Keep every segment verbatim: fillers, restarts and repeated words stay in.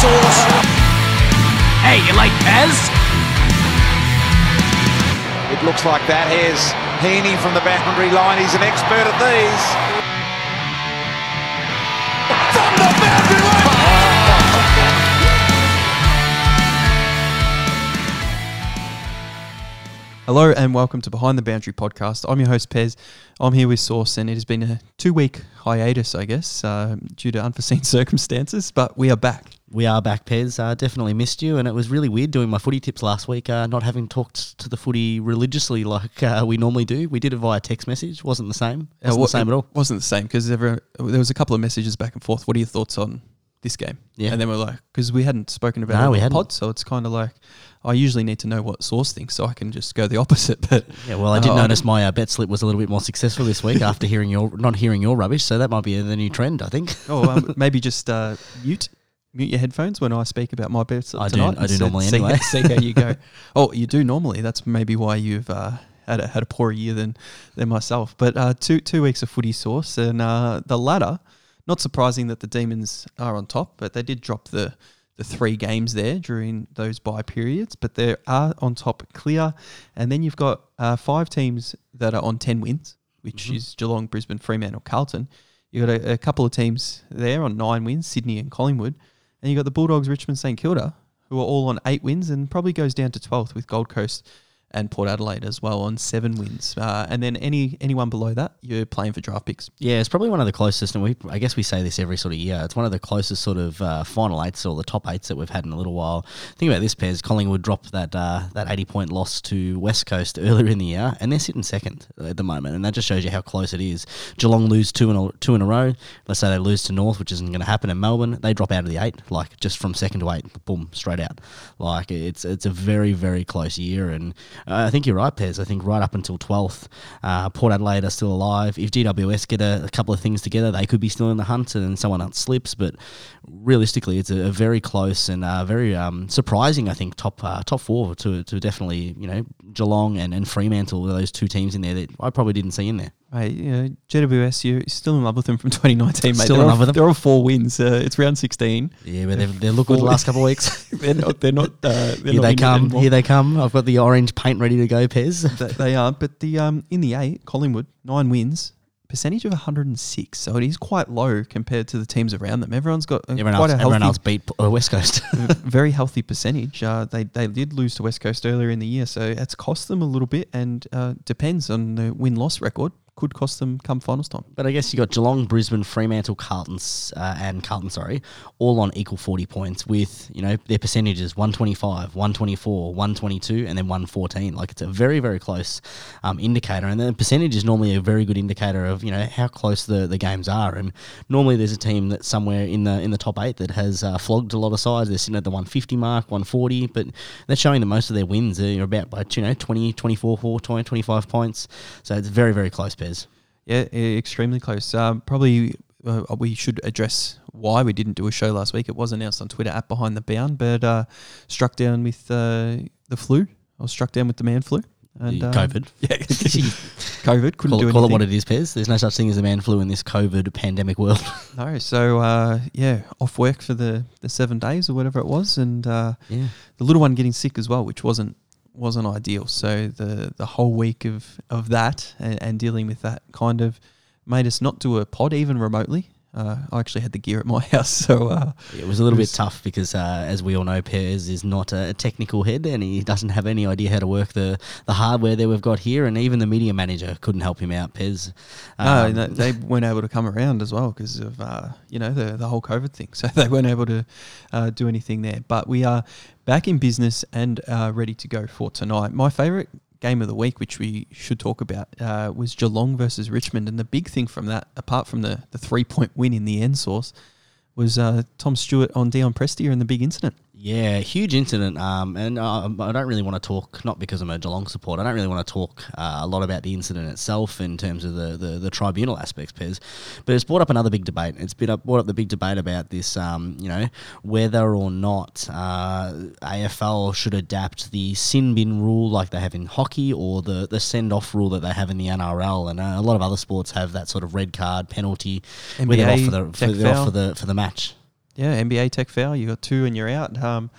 Sauce. Hey, you like Pez? It looks like that. Here's Heaney from the boundary line. He's an expert at these. From the boundary line! Hello and welcome to Behind the Boundary podcast. I'm your host Pez. I'm here with Sauce, and it has been a two-week hiatus, I guess, uh, due to unforeseen circumstances, but we are back. We are back, Pez. I uh, definitely missed you, and it was really weird doing my footy tips last week, uh, not having talked to the footy religiously like uh, we normally do. We did it via text message. Wasn't the same. Wasn't uh, what, the same at all. Wasn't the same, because there was a couple of messages back and forth. What are your thoughts on this game? Yeah. And then we're like, because we hadn't spoken about no, it we hadn't. pod, so it's kind of like... I usually need to know what Sauce thinks so I can just go the opposite. But yeah, well, I did uh, notice my uh, bet slip was a little bit more successful this week after hearing your not hearing your rubbish, so that might be the new trend, I think. Oh, um, maybe just uh, mute mute your headphones when I speak about my bet slip I tonight. Do, I do normally see, anyway. See how you go. Oh, you do normally. That's maybe why you've uh, had a, had a poorer year than than myself. But uh, two two weeks of footy, Sauce, and uh, the ladder. Not surprising that the Demons are on top, but they did drop the. The three games there during those bye periods, but they are on top clear. And then you've got uh, five teams that are on ten wins, which mm-hmm. is Geelong, Brisbane, Fremantle, Carlton. You've got a, a couple of teams there on nine wins, Sydney and Collingwood. And you've got the Bulldogs, Richmond, Saint Kilda, who are all on eight wins and probably goes down to twelfth with Gold Coast and Port Adelaide as well on seven wins. Uh, and then any anyone below that, you're playing for draft picks. Yeah, it's probably one of the closest, and we I guess we say this every sort of year, it's one of the closest sort of uh, final eights or the top eights that we've had in a little while. Think about this, Pez. Collingwood dropped that uh, that eighty-point loss to West Coast earlier in the year, and they're sitting second at the moment, and that just shows you how close it is. Geelong lose two in a, two in a row. Let's say they lose to North, which isn't going to happen in Melbourne. They drop out of the eight, like just from second to eight, boom, straight out. Like it's, it's a very, very close year, and... Uh, I think you're right, Pez. I think right up until twelfth, uh, Port Adelaide are still alive. If G W S get a, a couple of things together, they could be still in the hunt, and someone else slips. But realistically, it's a, a very close and uh, very um, surprising, I think, top uh, top four to to definitely, you know, Geelong and, and Fremantle, those two teams in there that I probably didn't see in there. Mate, you know, G W S, you're still in love with them from twenty nineteen, mate. Still they're in love all, with them. They're all four wins. Uh, it's round sixteen. Yeah, but they've, they're looking good the last couple of weeks. they're not. They're not uh, they're here not they come. Anymore. Here they come. I've got the orange paint ready to go, Pez. They, they are. But the um in the eight, Collingwood, nine wins, percentage of one hundred six. So it is quite low compared to the teams around them. Everyone's got uh, everyone quite else, a healthy. Everyone else beat uh, West Coast. Very healthy percentage. Uh, they they did lose to West Coast earlier in the year, so that's cost them a little bit, and uh, depends on the win loss record. Could cost them come finals time. But I guess you got Geelong, Brisbane, Fremantle, Carlton, uh, and Carlton, sorry, all on equal forty points with, you know, their percentages one twenty-five, one twenty-four, one twenty-two, and then one fourteen. Like, it's a very, very close um, indicator. And the percentage is normally a very good indicator of, you know, how close the, the games are. And normally there's a team that's somewhere in the in the top eight that has uh, flogged a lot of sides. They're sitting at the one fifty mark, one forty, but they're showing that most of their wins are about, by, you know, twenty, twenty-four, twenty, twenty-five points. So it's very, very close, Pez. Yeah, extremely close. Um, probably uh, we should address why we didn't do a show last week. It was announced on Twitter at Behind the Bound, but uh, struck down with uh, the flu. I was struck down with the man flu. And, um, COVID. Yeah, COVID. Couldn't call, do anything. Call it what it is, Pez. There's no such thing as a man flu in this COVID pandemic world. No, so uh, yeah, off work for the, the seven days or whatever it was, and uh, yeah. The little one getting sick as well, which wasn't. wasn't ideal. So the the whole week of, of that and, and dealing with that kind of made us not do a pod even remotely. Uh, I actually had the gear at my house, so uh, it was a little was bit tough because, uh, as we all know, Pez is not a technical head, and he doesn't have any idea how to work the, the hardware that we've got here, and even the media manager couldn't help him out, Pez. Um, no, they weren't able to come around as well because of uh, you know the the whole COVID thing, so they weren't able to uh, do anything there. But we are back in business and uh, ready to go for tonight. My favourite game of the week, which we should talk about, uh, was Geelong versus Richmond. And the big thing from that, apart from the, the three-point win in the end, Source, was uh, Tom Stewart on Dion Prestia and the big incident. Yeah, huge incident, um, and uh, I don't really want to talk, not because I'm a Geelong supporter, I don't really want to talk uh, a lot about the incident itself in terms of the, the, the tribunal aspects, Pez, but it's brought up another big debate. It's been up, brought up the big debate about this, um, you know, whether or not uh, A F L should adapt the sin bin rule like they have in hockey, or the, the send-off rule that they have in the N R L, and uh, a lot of other sports have that sort of red card penalty, N B A, where they're off for the, for, they're off for the for the match. Yeah, N B A tech foul. You got two and you're out. Um,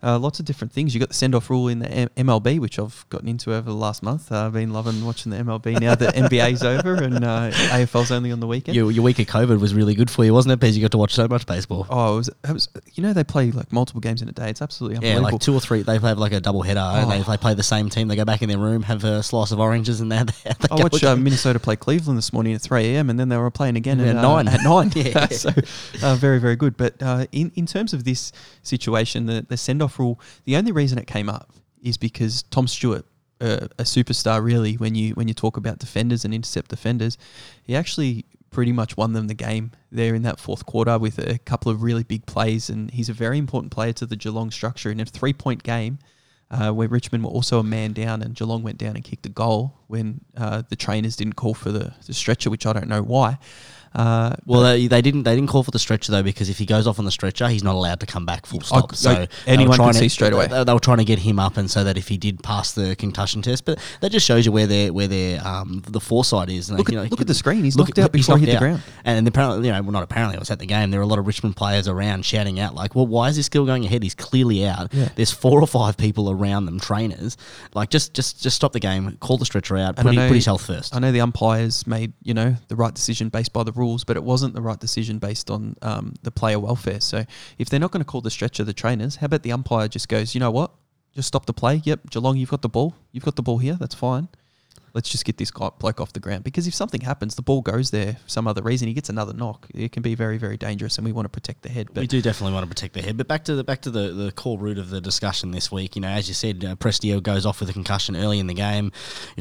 uh, lots of different things. You got the send-off rule in the M- MLB, which I've gotten into over the last month. Uh, I've been loving watching the M L B now that N B A's over and uh, A F L's only on the weekend. Your, your week of COVID was really good for you, wasn't it, Pez? You got to watch so much baseball. Oh, it was, it was. You know, they play like multiple games in a day. It's absolutely unbelievable. Yeah, like two or three. They have like a double header. Oh. And they, they play the same team. They go back in their room, have a slice of oranges, and they're there. They I watched uh, Minnesota play Cleveland this morning at three a.m. and then they were playing again at, at nine. Uh, at nine. Yeah. So uh, very, very good. But Uh, in, in terms of this situation, the, the send-off rule, the only reason it came up is because Tom Stewart, uh, a superstar really, when you when you talk about defenders and intercept defenders, he actually pretty much won them the game there in that fourth quarter with a couple of really big plays, and he's a very important player to the Geelong structure. In a three-point game uh, where Richmond were also a man down and Geelong went down and kicked a goal when uh, the trainers didn't call for the, the stretcher, which I don't know why. Uh, well, they, they didn't. They didn't call for the stretcher though, because if he goes off on the stretcher, he's not allowed to come back. Full stop. I, so like anyone can see straight away. They, they were trying to get him up, and so that if he did pass the concussion test, but that just shows you where their where their um the foresight is. And look, like, you at, know, look at the screen. He's looked out before he hit out. the ground. And apparently, you know, well, not apparently, I was at the game. There were a lot of Richmond players around shouting out like, "Well, why is this still going ahead? He's clearly out." Yeah. There's four or five people around them, trainers. Like, just just just stop the game. Call the stretcher out. Put, know, put his health first. I know the umpires made you know the right decision based by the rules, but it wasn't the right decision based on um, the player welfare. So if they're not going to call the stretcher, the trainers, how about the umpire just goes, you know what, just stop the play. Yep, Geelong, you've got the ball. You've got the ball here. That's fine. Let's just get this guy, bloke off the ground. Because if something happens, the ball goes there for some other reason. He gets another knock. It can be very, very dangerous, and we want to protect the head. But we do definitely want to protect the head. But back to the back to the, the core root of the discussion this week. You know, as you said, uh, Prestia goes off with a concussion early in the game.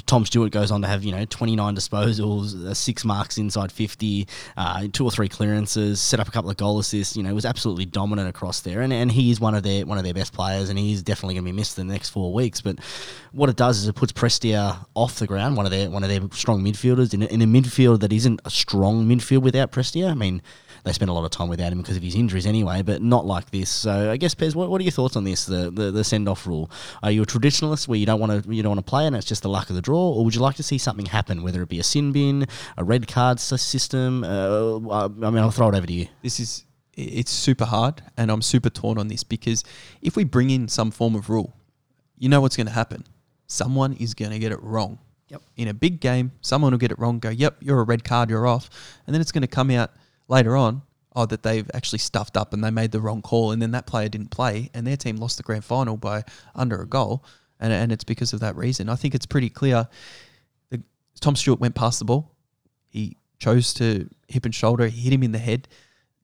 Tom Stewart goes on to have, you know, twenty-nine disposals, uh, six marks inside fifty, uh, two or three clearances, set up a couple of goal assists. You know, was absolutely dominant across there, and and he is one of their one of their best players, and he is definitely going to be missed in the next four weeks. But what it does is it puts Prestia off the ground. One of their one of their strong midfielders in a, in a midfield that isn't a strong midfield without Prestia. I mean, they spent a lot of time without him because of his injuries anyway, but not like this. So I guess, Pez, what, what are your thoughts on this? The the, the send off rule. Are you a traditionalist where you don't want to you don't want to play and it's just the luck of the draw, or would you like to see something happen, whether it be a sin bin, a red card system? Uh, I mean, I'll throw it over to you. This is it's super hard, and I'm super torn on this because if we bring in some form of rule, you know what's going to happen. Someone is going to get it wrong. Yep. In a big game, someone will get it wrong, go, yep, you're a red card, you're off. And then it's going to come out later on, oh, that they've actually stuffed up and they made the wrong call, and then that player didn't play and their team lost the grand final by under a goal, and and it's because of that reason. I think it's pretty clear that Tom Stewart went past the ball. He chose to hip and shoulder, he hit him in the head.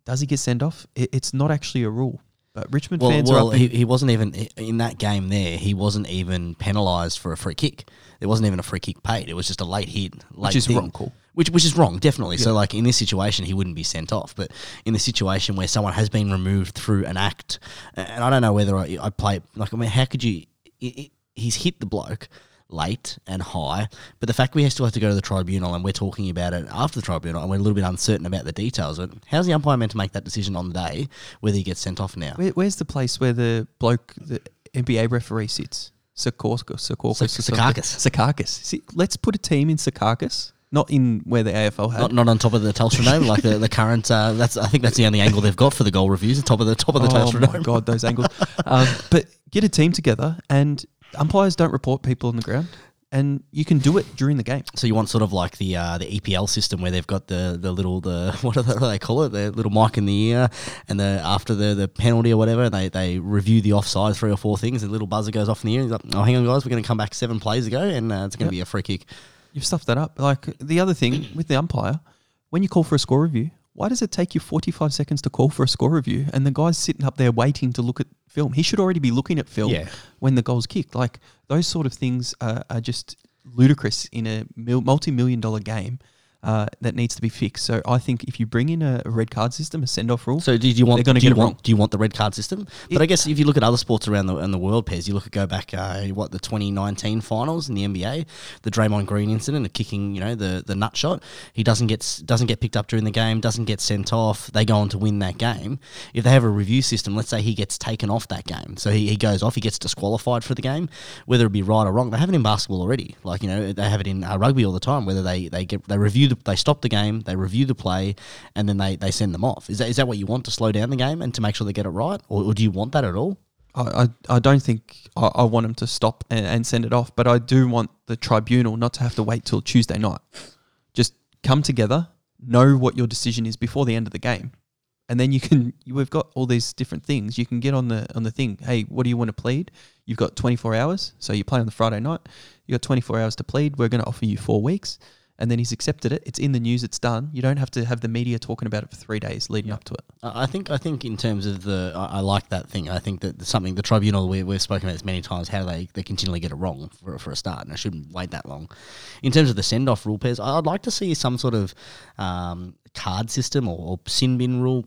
Does he get sent off? It, it's not actually a rule. But Richmond well, fans well, are up he, he wasn't even in that game there. He wasn't even penalised for a free kick. There wasn't even a free kick paid. It was just a late hit, late which is thing. wrong call. Which which is wrong, definitely. Yeah. So, like, in this situation, he wouldn't be sent off. But in the situation where someone has been removed through an act, and I don't know whether I, I play like I mean, how could you? It, it, he's hit the bloke late and high, but the fact we still have to go to the tribunal and we're talking about it after the tribunal and we're a little bit uncertain about the details of it, how's the umpire meant to make that decision on the day whether he gets sent off now? Where, where's the place where the bloke, the N B A referee sits? Secaucus. Secaucus. Secaucus. See, let's put a team in Secaucus. Not in where the A F L had. Not, not on top of the Telstra Dome, like the, the current. Uh, that's I think that's the only angle they've got for the goal reviews, the top of the top of the oh Telstra Dome. Oh my god, those angles! Um, but get a team together, and umpires don't report people on the ground. And you can do it during the game. So you want sort of like the uh, the E P L system where they've got the, the little the what do they call it the little mic in the ear, and the after the, the penalty or whatever they, they review the offside three or four things, and the little buzzer goes off in the ear. And he's like, oh, hang on guys, we're going to come back seven plays ago, and uh, it's going to yep. be a free kick. You've stuffed that up. Like the other thing with the umpire, when you call for a score review, why does it take you forty-five seconds to call for a score review? And the guy's sitting up there waiting to look at film. He should already be looking at film yeah. when the goal's kicked. Like those sort of things are, are just ludicrous in a mil- multi-million dollar game. Uh, that needs to be fixed. So I think if you bring in a red card system, a send-off rule, so do you want? They're do, get you it want wrong. do you want the red card system? But it, I guess if you look at other sports around the, around the world, Pez, you look at go back uh, what the twenty nineteen finals in the N B A, the Draymond Green incident, the kicking, you know, the the nut shot. He doesn't get doesn't get picked up during the game, doesn't get sent off. They go on to win that game. If they have a review system, let's say he gets taken off that game, so he, he goes off, he gets disqualified for the game, whether it be right or wrong. They have it in basketball already. Like you know, they have it in uh, rugby all the time. Whether they they get they review the the, they stop the game, they review the play, and then they, they send them off. Is that is that what you want, to slow down the game and to make sure they get it right? Or, or do you want that at all? I, I don't think I, I want them to stop and, and send it off, but I do want the tribunal not to have to wait till Tuesday night. Just come together, know what your decision is before the end of the game, and then you can. We've got all these different things. You can get on the on the thing. Hey, what do you want to plead? You've got twenty-four hours. So you play on the Friday night. You've got twenty-four hours to plead. We're going to offer you four weeks. And then he's accepted it. It's in the news. It's done. You don't have to have the media talking about it for three days leading yeah. up to it. I think I think in terms of the – I like that thing. I think that something – the tribunal, we, we've spoken about this many times, how they, they continually get it wrong for, for a start, and it shouldn't wait that long. In terms of the send-off rule, Pez, I'd like to see some sort of um, card system or, or sin bin rule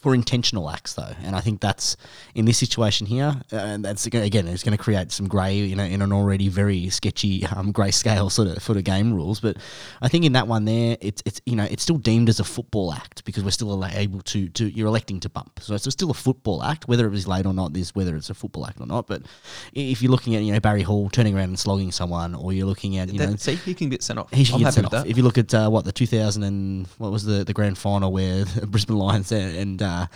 for intentional acts, though. And I think that's, in this situation here, uh, and that's, again, it's going to create some grey, you know, in an already very sketchy um, grey scale sort of, sort of game rules. But I think in that one there, it's, it's you know, it's still deemed as a football act because we're still able to, to you're electing to bump. So it's still a football act, whether it was late or not, this whether it's a football act or not. But if you're looking at, you know, Barry Hall turning around and slogging someone, or you're looking at, you that, know. See, he can get sent off. He should get sent off. That. If you look at, uh, what, the two thousand and, what was the, the grand final where Brisbane Lions and, uh, Uh,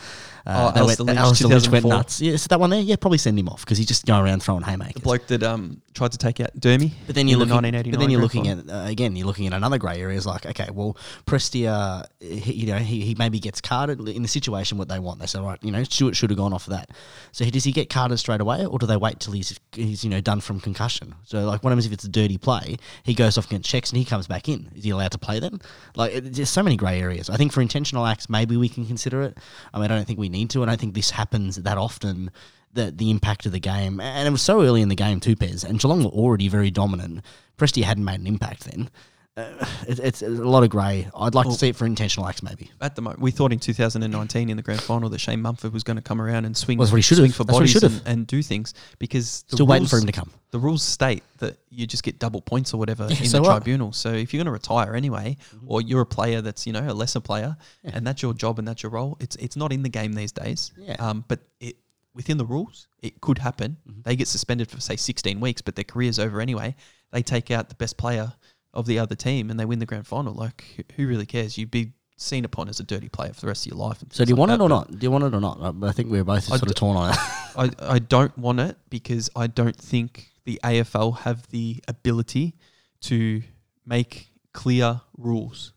uh, oh, Alistair Lynch, Alistair Lynch went nuts. Yeah, so that one there, yeah, probably send him off because he's just going around throwing haymakers. The bloke that um, tried to take out Dermy. But then you're looking, the but then you're looking at uh, again, you're looking at another grey area. It's like, okay, well, Prestia, he, you know, he, he maybe gets carded in the situation what they want. They say, right, you know, Stewart should have gone off that. So he, does he get carded straight away, or do they wait till he's he's you know done from concussion? So like, what happens if it's a dirty play? He goes off against checks and he comes back in. Is he allowed to play then? Like, it, there's so many grey areas. I think for intentional acts, maybe we can consider it. I mean, I don't think we need to, and I don't think this happens that often, that the impact of the game. And it was so early in the game too, Pez, and Geelong were already very dominant. Prestia hadn't made an impact then. Uh, it, it's a lot of grey. I'd like well, to see it for intentional acts, maybe. At the moment, we thought in two thousand nineteen in the grand final that Shane Mumford was going to come around and swing, well, that's what he swing for that's bodies what he and, and do things because the still rules, waiting for him to come. The rules state that you just get double points or whatever yeah, in so the what? tribunal. So if you're going to retire anyway, or you're a player that's, you know, a lesser player, yeah. and that's your job and that's your role, it's it's not in the game these days. Yeah. Um, but it. Within the rules, it could happen. Mm-hmm. They get suspended for, say, sixteen weeks, but their career's over anyway. They take out the best player of the other team and they win the grand final. Like, who really cares? You'd be seen upon as a dirty player for the rest of your life. So do you like want that, it or not? Do you want it or not? I think we're both I sort d- of torn on it. I, I don't want it because I don't think the A F L have the ability to make clear rules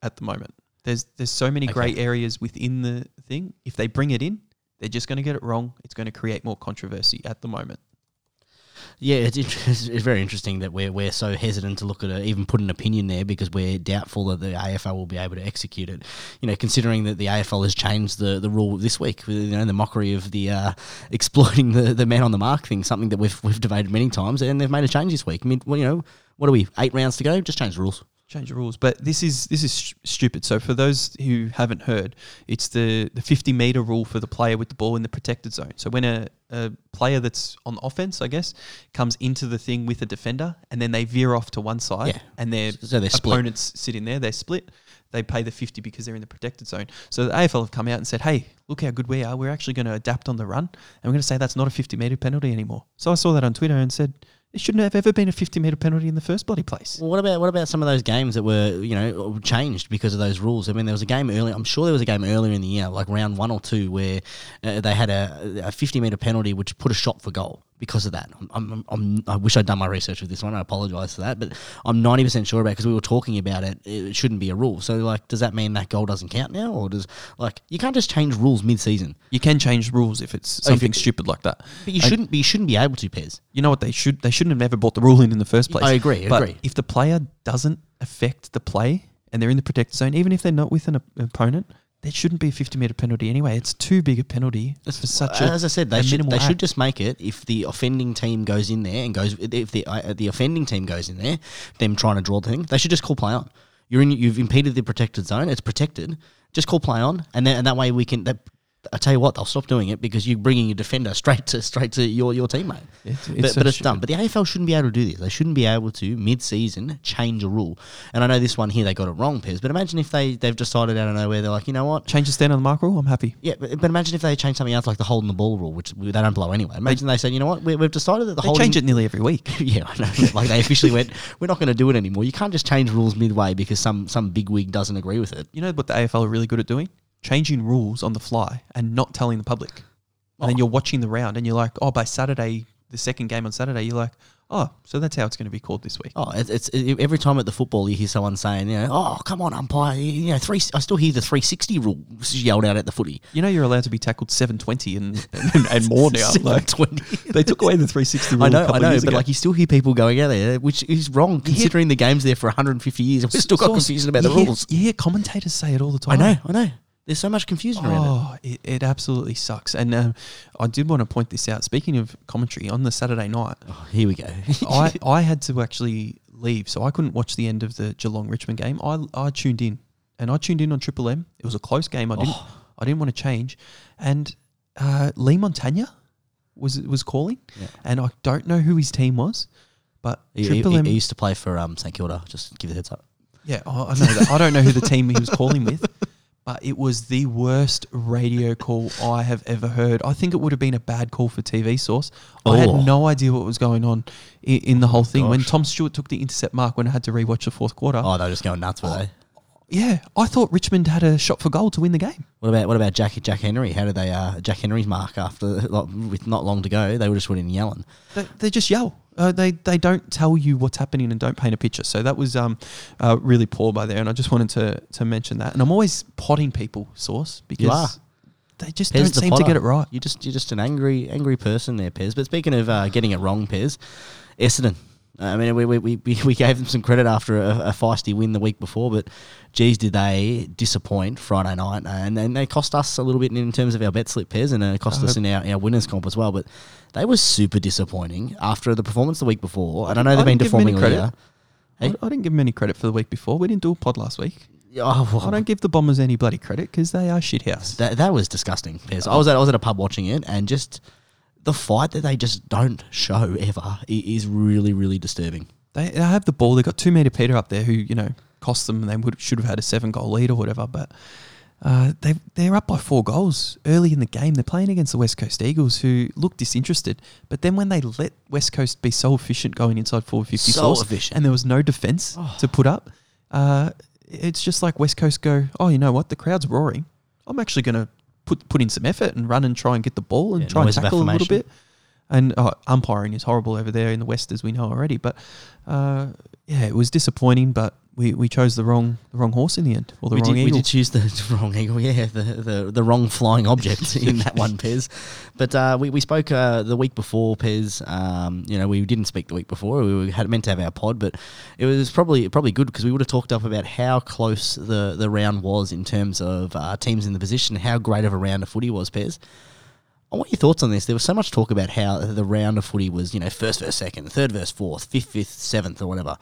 at the moment. There's, there's so many okay. grey areas within the thing. If they bring it in, they're just going to get it wrong. It's going to create more controversy at the moment. Yeah, it's, it's very interesting that we're we're so hesitant to look at it, even put an opinion there, because we're doubtful that the A F L will be able to execute it. You know, considering that the A F L has changed the, the rule this week, you know, the mockery of the uh, exploiting the, the man on the mark thing, something that we've we've debated many times, and they've made a change this week. I mean, well, you know, what are we, eight rounds to go? Just change the rules. Change the rules, but this is this is sh- stupid. So for those who haven't heard, it's the, the fifty metre rule for the player with the ball in the protected zone. So when a, a player that's on offence, I guess, comes into the thing with a defender and then they veer off to one side yeah. and their so opponents split. sit in there, they're split, they pay the fifty because they're in the protected zone. So the A F L have come out and said, hey, look how good we are. We're actually going to adapt on the run and we're going to say that's not a fifty metre penalty anymore. So I saw that on Twitter and said, it shouldn't have ever been a fifty metre penalty in the first bloody place. Well, what about what about some of those games that were, you know, changed because of those rules? I mean, there was a game earlier. I'm sure there was a game earlier in the year, like round one or two, where uh, they had a fifty metre penalty which put a shot for goal because of that. I'm, I'm, I'm, I wish I'd done my research with this one. I apologise for that, but I'm ninety percent sure about it because we were talking about it. It shouldn't be a rule. So, like, does that mean that goal doesn't count now, or does like you can't just change rules mid-season? You can change rules if it's something if it, stupid like that, but you I, shouldn't. Be, you shouldn't be able to, Pez. You know what they should? They should. Shouldn't have ever bought the rule in in the first place. I agree, I but agree. If the player doesn't affect the play and they're in the protected zone, even if they're not with an op- opponent, there shouldn't be a fifty metre penalty anyway. It's too big a penalty it's, for such as a As I said, they, should, they should just make it if the offending team goes in there and goes, if the uh, the offending team goes in there, them trying to draw the thing, they should just call play on. You're in, you've impeded the protected zone, it's protected. Just call play on, and, then, and that way we can... That, I tell you what, they'll stop doing it because you're bringing your defender straight to straight to your, your teammate. It's, it's but, but it's done. But the A F L shouldn't be able to do this. They shouldn't be able to, mid-season, change a rule. And I know this one here, they got it wrong, Pez. But imagine if they, they've decided out of nowhere, they're like, you know what? Change the stand on the mark rule, I'm happy. Yeah, but, but imagine if they change something else like the holding the ball rule, which they don't blow anyway. Imagine they, they said, you know what? We, we've decided that the holding... They change it nearly every week. Yeah, I know. Like they officially went, we're not going to do it anymore. You can't just change rules midway because some, some bigwig doesn't agree with it. You know what the A F L are really good at doing? Changing rules on the fly and not telling the public. And oh. then you're watching the round and you're like, oh, by Saturday, the second game on Saturday, you're like, oh, so that's how it's going to be called this week. Oh, it's, it's it, every time at the football you hear someone saying, you know, oh, come on, umpire, you know, three. I still hear the three sixty rule yelled out at the footy. You know you're allowed to be tackled seven twenty and, and, and more now. seven twenty Like, they took away the three sixty rule I know, a couple I know, of years but ago. Like you still hear people going out there, which is wrong considering the game's there for one hundred fifty years and we've still got Sauce, confusion about the hear, rules. You hear commentators say it all the time. I know, I know. There's so much confusion oh, around it. it. It absolutely sucks. And um, I did want to point this out. Speaking of commentary, on the Saturday night... Oh, here we go. I, I had to actually leave, so I couldn't watch the end of the Geelong-Richmond game. I I tuned in, and I tuned in on Triple M. It was a close game. I didn't oh. I didn't want to change. And uh, Lee Montagna was was calling, yeah. and I don't know who his team was, but he, Triple he, M... He used to play for um, Saint Kilda, just give you the heads up. Yeah, oh, I know that. I don't know who the team he was calling with. But it was the worst radio call I have ever heard. I think it would have been a bad call for T V Source. Oh. I had no idea what was going on in, in the whole thing. Gosh. When Tom Stewart took the intercept mark, when I had to rewatch the fourth quarter. Oh, they were just going nuts, were oh, they? Yeah, I thought Richmond had a shot for goal to win the game. What about what about Jack Jack Henry? How did they uh, Jack Henry's mark after like, with not long to go? They were just winning yelling. They, they just yell. Uh, they they don't tell you what's happening and don't paint a picture. So that was um uh, really poor by there, and I just wanted to to mention that. And I'm always potting people, Sauce, because they just Pez don't seem potter. to get it right. You just you're just an angry angry person there, Pez. But speaking of uh, getting it wrong, Pez, Essendon. I mean, we we we we gave them some credit after a, a feisty win the week before, but geez, did they disappoint Friday night? And, and they cost us a little bit in terms of our bet slip, Pez, and it cost I us in our, our winners comp as well. But they were super disappointing after the performance the week before. And I know I they've been performing later. Hey? I didn't give them any credit for the week before. We didn't do a pod last week. Oh, well. I don't give the Bombers any bloody credit because they are shithouse. That that was disgusting, Pez. I was at I was at a pub watching it and just. The fight that they just don't show ever is really, really disturbing. They, they have the ball. They've got two-metre Peter up there who, you know, cost them and they would, should have had a seven-goal lead or whatever. But uh, they, they're up by four goals early in the game. They're playing against the West Coast Eagles who look disinterested. But then when they let West Coast be so efficient going inside four fifty so Sauce, efficient. And there was no defence oh. to put up, uh, it's just like West Coast go, oh, you know what, the crowd's roaring. I'm actually going to... Put put in some effort and run and try and get the ball and yeah, try and tackle a little bit. And uh, umpiring is horrible over there in the West, as we know already. But uh, yeah, it was disappointing. But we, we chose the wrong the wrong horse in the end, or the we wrong did, eagle. We did choose the wrong eagle. Yeah, the the, the wrong flying object in that one, Pez. But uh, we we spoke uh, the week before, Pez. Um, you know, we didn't speak the week before. We had meant to have our pod, but it was probably probably good because we would have talked up about how close the, the round was in terms of uh, teams in the position, how great of a round of footy was, Pez. I want your thoughts on this. There was so much talk about how the round of footy was, you know, first versus second, third versus fourth, fifth, fifth, seventh, or whatever.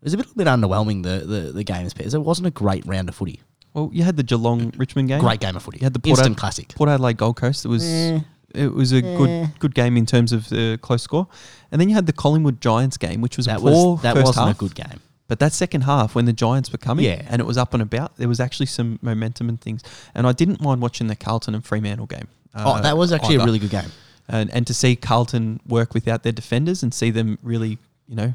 It was a little bit underwhelming, the, the, the games, Pez. It wasn't a great round of footy. Well, you had the Geelong-Richmond game. Great game of footy. You had the Port Instant Ad- classic. Port Adelaide Gold Coast. It was eh. it was a eh. good good game in terms of the close score. And then you had the Collingwood Giants game, which was that a poor was, that first wasn't half. a good game. But that second half, when the Giants were coming yeah. and it was up and about, there was actually some momentum and things. And I didn't mind watching the Carlton and Fremantle game. Uh, oh, that was actually either. a really good game. And and to see Carlton work without their defenders and see them really, you know,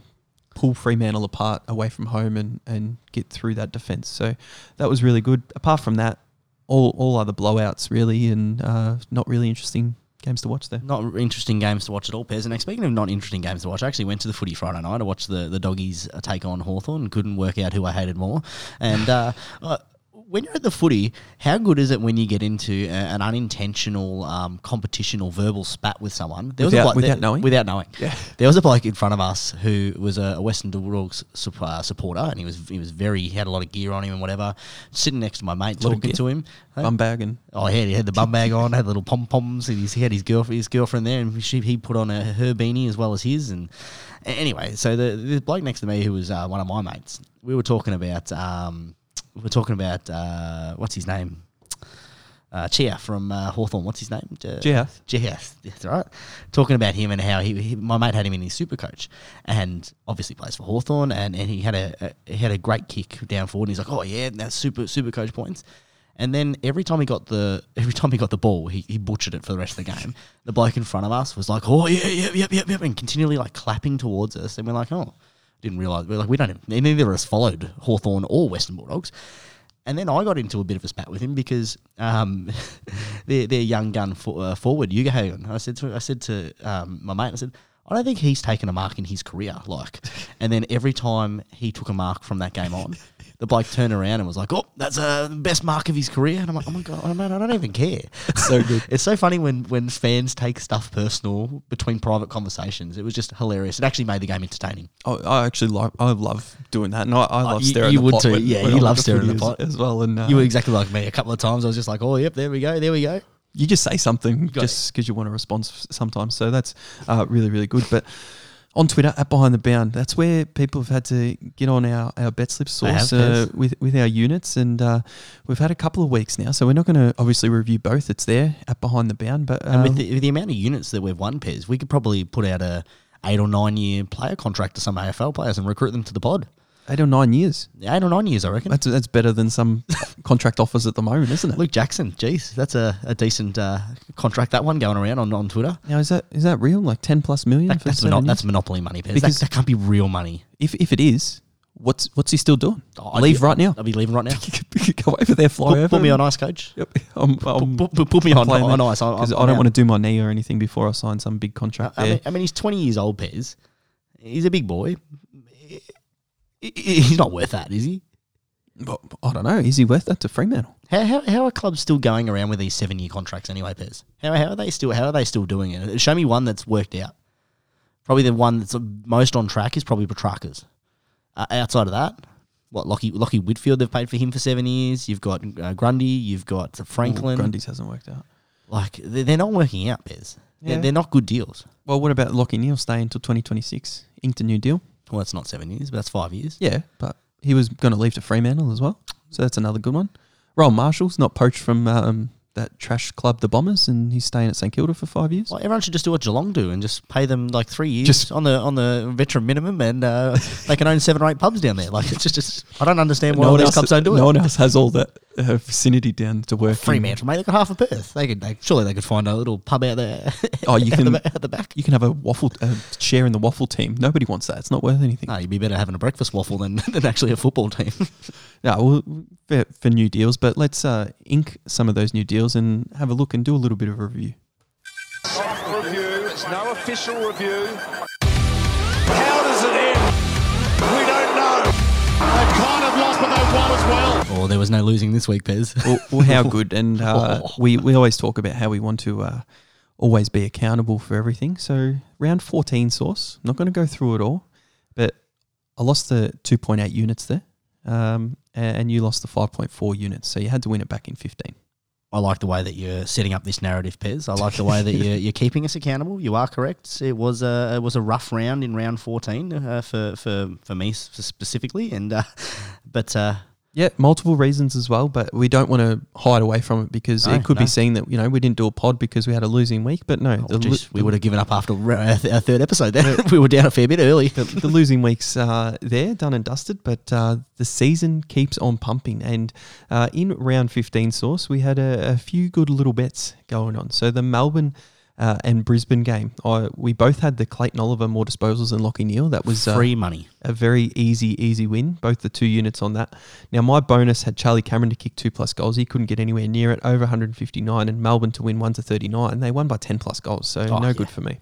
pull Fremantle apart away from home and, and get through that defence. So that was really good. Apart from that, all all other blowouts really and uh, not really interesting games to watch there. Not interesting games to watch at all, Pez. And speaking of not interesting games to watch, I actually went to the footy Friday night. I watched the, the doggies take on Hawthorn and couldn't work out who I hated more. And... uh, I, When you're at the footy, how good is it when you get into a, an unintentional um, competition or verbal spat with someone? There was without, a bloke, without there, knowing? Without knowing. Yeah. There was a bloke in front of us who was a Western Bulldogs supporter and he was he was very, he had a lot of gear on him and whatever. Sitting next to my mate talking to him. Bum bag and... Oh, yeah, he had the bum bag on, had little pom-poms and he had his girlfriend, his girlfriend there and she, he put on a, her beanie as well as his and... Anyway, so the, the bloke next to me who was uh, one of my mates, we were talking about... Um, We're talking about, uh, what's his name? uh, Chia from uh, Hawthorn. What's his name? G S. G S. That's right. Talking about him and how he, he, my mate had him in his super coach, and obviously plays for Hawthorn, and, and he had a, a he had a great kick down forward. And he's like, oh yeah, that's super super coach points. And then every time he got the every time he got the ball, he, he butchered it for the rest of the game. The bloke in front of us was like, oh yeah yeah yeah yeah yeah, and continually like clapping towards us, and we're like, oh. Didn't realise, we're like, we don't, neither of us followed Hawthorn or Western Bulldogs. And then I got into a bit of a spat with him because um, their, their young gun for, uh, forward, Yuga Hagen, I said to, I said to um, my mate, I said, I don't think he's taken a mark in his career. Like, and then every time he took a mark from that game on, the bloke turned around and was like, oh, that's the uh, best mark of his career. And I'm like, oh, my God, oh, man, I don't even care. It's so good. It's so funny when, when fans take stuff personal between private conversations. It was just hilarious. It actually made the game entertaining. Oh, I actually like, I love doing that. And I, I love oh, staring you, you at the pot. You would too. When, yeah, when you love staring at the pot. As well. And, uh, you were exactly like me. A couple of times I was just like, oh, yep, there we go, there we go. You just say something Got just because you want a response sometimes. So that's uh, really, really good. But on Twitter, at Behind the Bound, that's where people have had to get on our, our bet slip source uh, with, with our units. And uh, we've had a couple of weeks now. So we're not going to obviously review both. It's there at Behind the Bound. But uh, and with the, with the amount of units that we've won, Pez, we could probably put out a eight or nine year player contract to some A F L players and recruit them to the pod. Eight or nine years. Eight or nine years, I reckon. That's that's better than some contract offers at the moment, isn't it? Luke Jackson, geez, that's a, a decent uh, contract, that one going around on, on Twitter. Now, is that is that real? Like ten plus million? That, for that's, mono- that's monopoly money, Pez. That, that can't be real money. If if it is, what's what's he still doing? Oh, Leave be, right now? I'll be leaving right now. Go over there, fly put, over. Put me on ice, coach. Yep. I'm, I'm, put, put, put me I'm on, on ice. Because I don't out. want to do my knee or anything before I sign some big contract I, there. I mean, I mean, he's twenty years old, Pez. He's a big boy. He's not worth that, is he? Well, I don't know. Is he worth that to Fremantle? How how, how are clubs still going around with these seven year contracts anyway, Pez? How how are they still how are they still doing it? Show me one that's worked out. Probably the one that's most on track is probably Petrarca's. Uh, outside of that, what Lockie Lockie Whitfield they've paid for him for seven years. You've got uh, Grundy. You've got Franklin. Ooh, Grundy's hasn't worked out. Like they're, they're not working out, Pez. Yeah. They're, they're not good deals. Well, what about Lockie Neal staying until twenty twenty six? Inked a new deal. Well, that's not seven years, but that's five years. Yeah, but he was going to leave to Fremantle as well, so that's another good one. Roel Marshall's not poached from um, that trash club, the Bombers, and he's staying at Saint Kilda for five years. Well, everyone should just do what Geelong do and just pay them like three years just on the on the veteran minimum, and uh, they can own seven or eight pubs down there. Like it's just, just I don't understand why no all these clubs don't do no it. No one else has all that uh, vicinity down to work. Fremantle, mate, they got half of Perth. They could they, surely they could find a little pub out there. Oh, you can the, at the back. You can have a waffle uh, share in the waffle team. Nobody wants that. It's not worth anything. No, you'd be better having a breakfast waffle than, than actually a football team. No, well, for, for new deals, but let's uh, ink some of those new deals and have a look and do a little bit of a review. Soft review. It's no official review. How does it end? We don't know. They've kind of lost, but they've won as well. Oh, there was no losing this week, Pez. Well, well how good. And uh, oh. we, we always talk about how we want to uh, always be accountable for everything. So round fourteen, Sauce. I'm not going to go through it all, but I lost the two point eight units there. Um, and you lost the five point four units, so you had to win it back in fifteen. I like the way that you're setting up this narrative, Pez. I like the way that you're, you're keeping us accountable. You are correct. It was a it was a rough round in round fourteen uh, for for for me specifically, and uh, but uh, yeah, multiple reasons as well. But we don't want to hide away from it because no, it could no. be seen that you know we didn't do a pod because we had a losing week. But no, oh, geez, lo- we would have given up after our third episode. There, we were down a fair bit early. The, the losing weeks are there, done and dusted. But uh, the season keeps on pumping, and uh, in round fifteen, Sauce, we had a, a few good little bets going on. So the Melbourne uh, and Brisbane game, I, we both had the Clayton Oliver more disposals than Lockie Neal. That was uh, free money. A very easy, easy win, both the two units on that. Now, my bonus had Charlie Cameron to kick two-plus goals. He couldn't get anywhere near it, over one hundred fifty-nine, and Melbourne to win one to thirty-nine. They won by ten-plus goals, so oh, no yeah. good for me.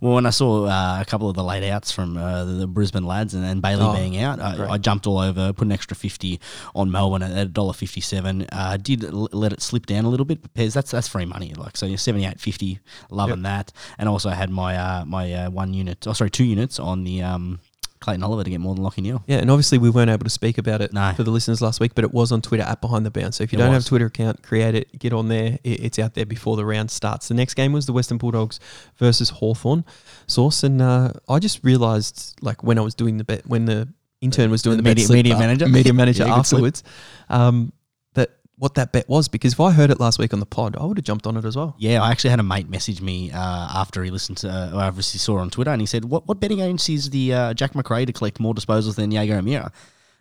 Well, when I saw uh, a couple of the late outs from uh, the Brisbane lads and, and Bailey oh, being out, I, I jumped all over, put an extra fifty on Melbourne at one dollar fifty-seven. Uh, did l- let it slip down a little bit, but Pez, that's that's free money. Like so, you're seventy-eight fifty, loving yep. that. And also I had my uh, my uh, one unit, oh sorry, two units on the. Um, Clayton Oliver to get more than Lockie Neal. Yeah, and obviously we weren't able to speak about it no. for the listeners last week, but it was on Twitter at Behind the Bound. So if you it don't was. have a Twitter account, create it, get on there. It's out there before the round starts. The next game was the Western Bulldogs versus Hawthorn, Sauce, and uh, I just realised like when I was doing the bet, when the intern was doing the, the media, media manager, media manager yeah, afterwards, um, that what that bet was, because if I heard it last week on the pod, I would have jumped on it as well. Yeah, I actually had a mate message me uh, after he listened to, uh, I obviously saw on Twitter, and he said, what what betting agency is the uh, Jack McRae to collect more disposals than Diego Amira?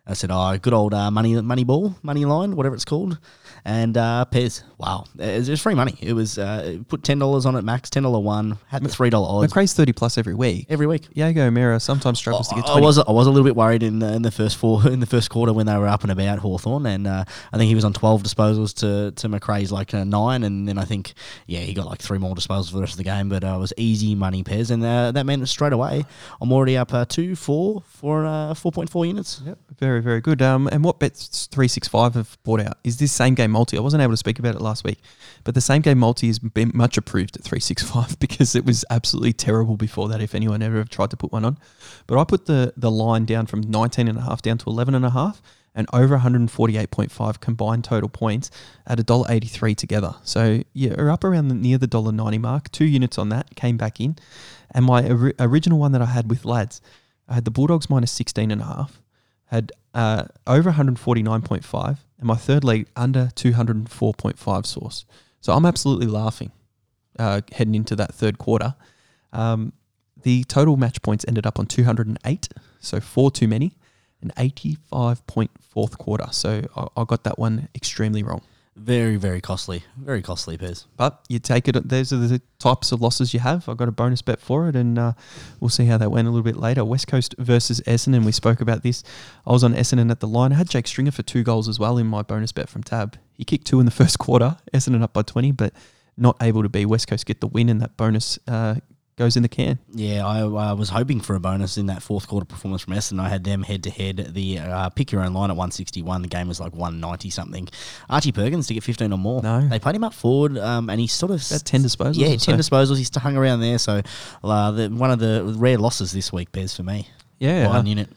I said, oh, good old uh, money money ball, money line, whatever it's called. And uh, Pez, wow, it was free money. It was uh, put ten dollars on it max, ten dollars one, had the three dollars odds. McRae's thirty plus every week. Every week. Diego Amira sometimes struggles oh, to get twenty. I was I was a little bit worried in the, in the first four in the first quarter when they were up and about Hawthorn, and uh, I think he was on twelve disposals to, to McRae's like uh, nine, and then I think, yeah, he got like three more disposals for the rest of the game, but uh, it was easy money, Pez, and uh, that meant straight away I'm already up uh, two, four, four, uh, four point four units. Yep, very, very good. Um, and what bets three sixty-five have brought out is this same game multi. I wasn't able to speak about it last week, but the same game multi has been much approved at three sixty-five because it was absolutely terrible before that, if anyone ever tried to put one on. But I put the the line down from nineteen and a half down to eleven and a half, and over one forty-eight point five combined total points at one dollar eighty-three together. So yeah, we're up around the, near the one dollar ninety mark. Two units on that came back in, and my or- original one that I had with lads, I had the Bulldogs minus sixteen and a half, had uh, over one forty-nine point five, and my third leg under two oh four point five, Sauce. So I'm absolutely laughing uh, heading into that third quarter. Um, the total match points ended up on two hundred eight, so four too many, and eighty-five point four quarter. So I, I got that one extremely wrong. Very, very costly. Very costly, Pez. But you take it. Those are the types of losses you have. I got a bonus bet for it, and uh, we'll see how that went a little bit later. West Coast versus Essendon. We spoke about this. I was on Essendon at the line. I had Jake Stringer for two goals as well in my bonus bet from Tab. He kicked two in the first quarter. Essendon up by twenty, but not able to be. West Coast get the win, and that bonus uh, goes in the can. Yeah, I uh, was hoping for a bonus in that fourth quarter performance from Essendon. I had them head-to-head. The uh, pick-your-own line at one sixty-one. The game was like one ninety-something. Archie Perkins to get fifteen or more. No. They played him up forward, um, and he sort of... About ten disposals. Yeah, ten so. disposals. He hung around there. So uh, the, one of the rare losses this week, Pez, for me. Yeah. Line uh, unit.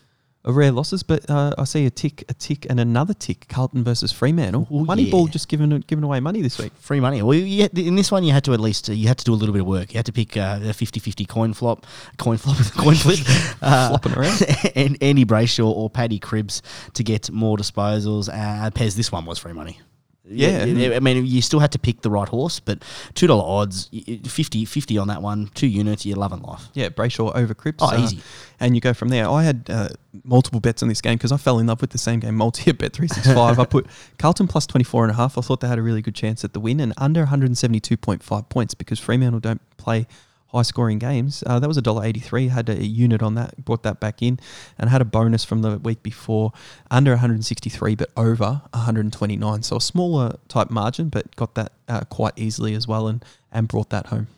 A rare losses, but uh, I see a tick, a tick, and another tick. Carlton versus Fremantle. Ooh, money yeah. ball just giving giving away money this week. Free money. Well, you had, in this one you had to at least you had to do a little bit of work. You had to pick uh, a fifty-fifty coin flop, coin flop, coin flip, uh, flopping around, and Andy Brayshaw or Patty Cripps to get more disposals. Uh, Pez, this one was free money. Yeah, yeah, I mean, you still had to pick the right horse, but two dollar odds, fifty fifty on that one, two units, you're loving life. Yeah, Brayshaw over Cripps. Oh, uh, easy. And you go from there. I had uh, multiple bets on this game because I fell in love with the same game multi at Bet three sixty-five. I put Carlton plus twenty-four and a half. I thought they had a really good chance at the win, and under one seventy-two point five points because Fremantle don't play high-scoring games. Uh, that was one dollar eighty-three. Had a unit on that, brought that back in, and had a bonus from the week before, under one sixty-three, but over one twenty-nine. So a smaller type margin, but got that uh, quite easily as well, and, and brought that home.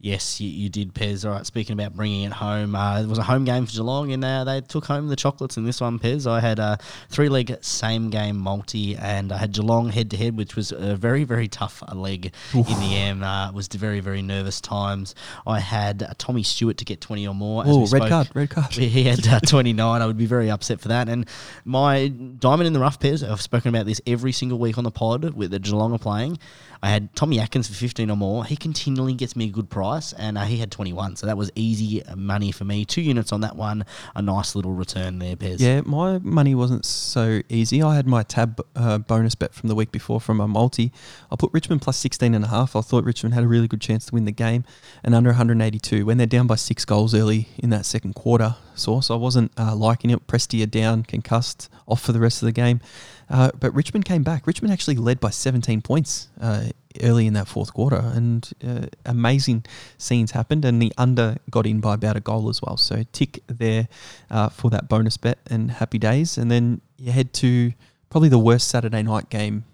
Yes, you, you did, Pez. All right, speaking about bringing it home, uh, it was a home game for Geelong, and uh, they took home the chocolates in this one, Pez. I had a three-leg same-game multi, and I had Geelong head-to-head, which was a very, very tough leg Oof. in the end. Uh, it was very, very nervous times. I had uh, Tommy Stewart to get twenty or more. Oh, red spoke. card, red card. He had uh, twenty-nine. I would be very upset for that. And my diamond in the rough, Pez, I've spoken about this every single week on the pod with the Geelong are playing. I had Tommy Atkins for fifteen or more. He continually gets me a good price. And uh, he had twenty-one, so that was easy money for me. Two units on that one, a nice little return there, Pez. Yeah, my money wasn't so easy. I had my tab uh, bonus bet from the week before from a multi. I put Richmond plus sixteen and a half. I thought Richmond had a really good chance to win the game, and under one eighty-two. When they're down by six goals early in that second quarter, Sauce, I wasn't uh, liking it. Prestia down, concussed, off for the rest of the game. Uh, but Richmond came back. Richmond actually led by seventeen points uh, early in that fourth quarter, and uh, amazing scenes happened, and the under got in by about a goal as well. So tick there uh, for that bonus bet, and happy days. And then you head to probably the worst Saturday night game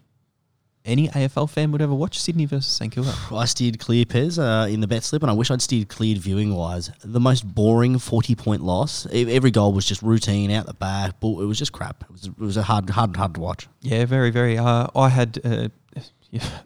any A F L fan would ever watch, Sydney versus Saint Kilda. I steered clear, Pez, uh, in the bet slip, and I wish I'd steered clear viewing-wise. The most boring forty-point loss. Every goal was just routine, out the back. But it was just crap. It was, it was a hard, hard, hard to watch. Yeah, very, very. Uh, I had uh,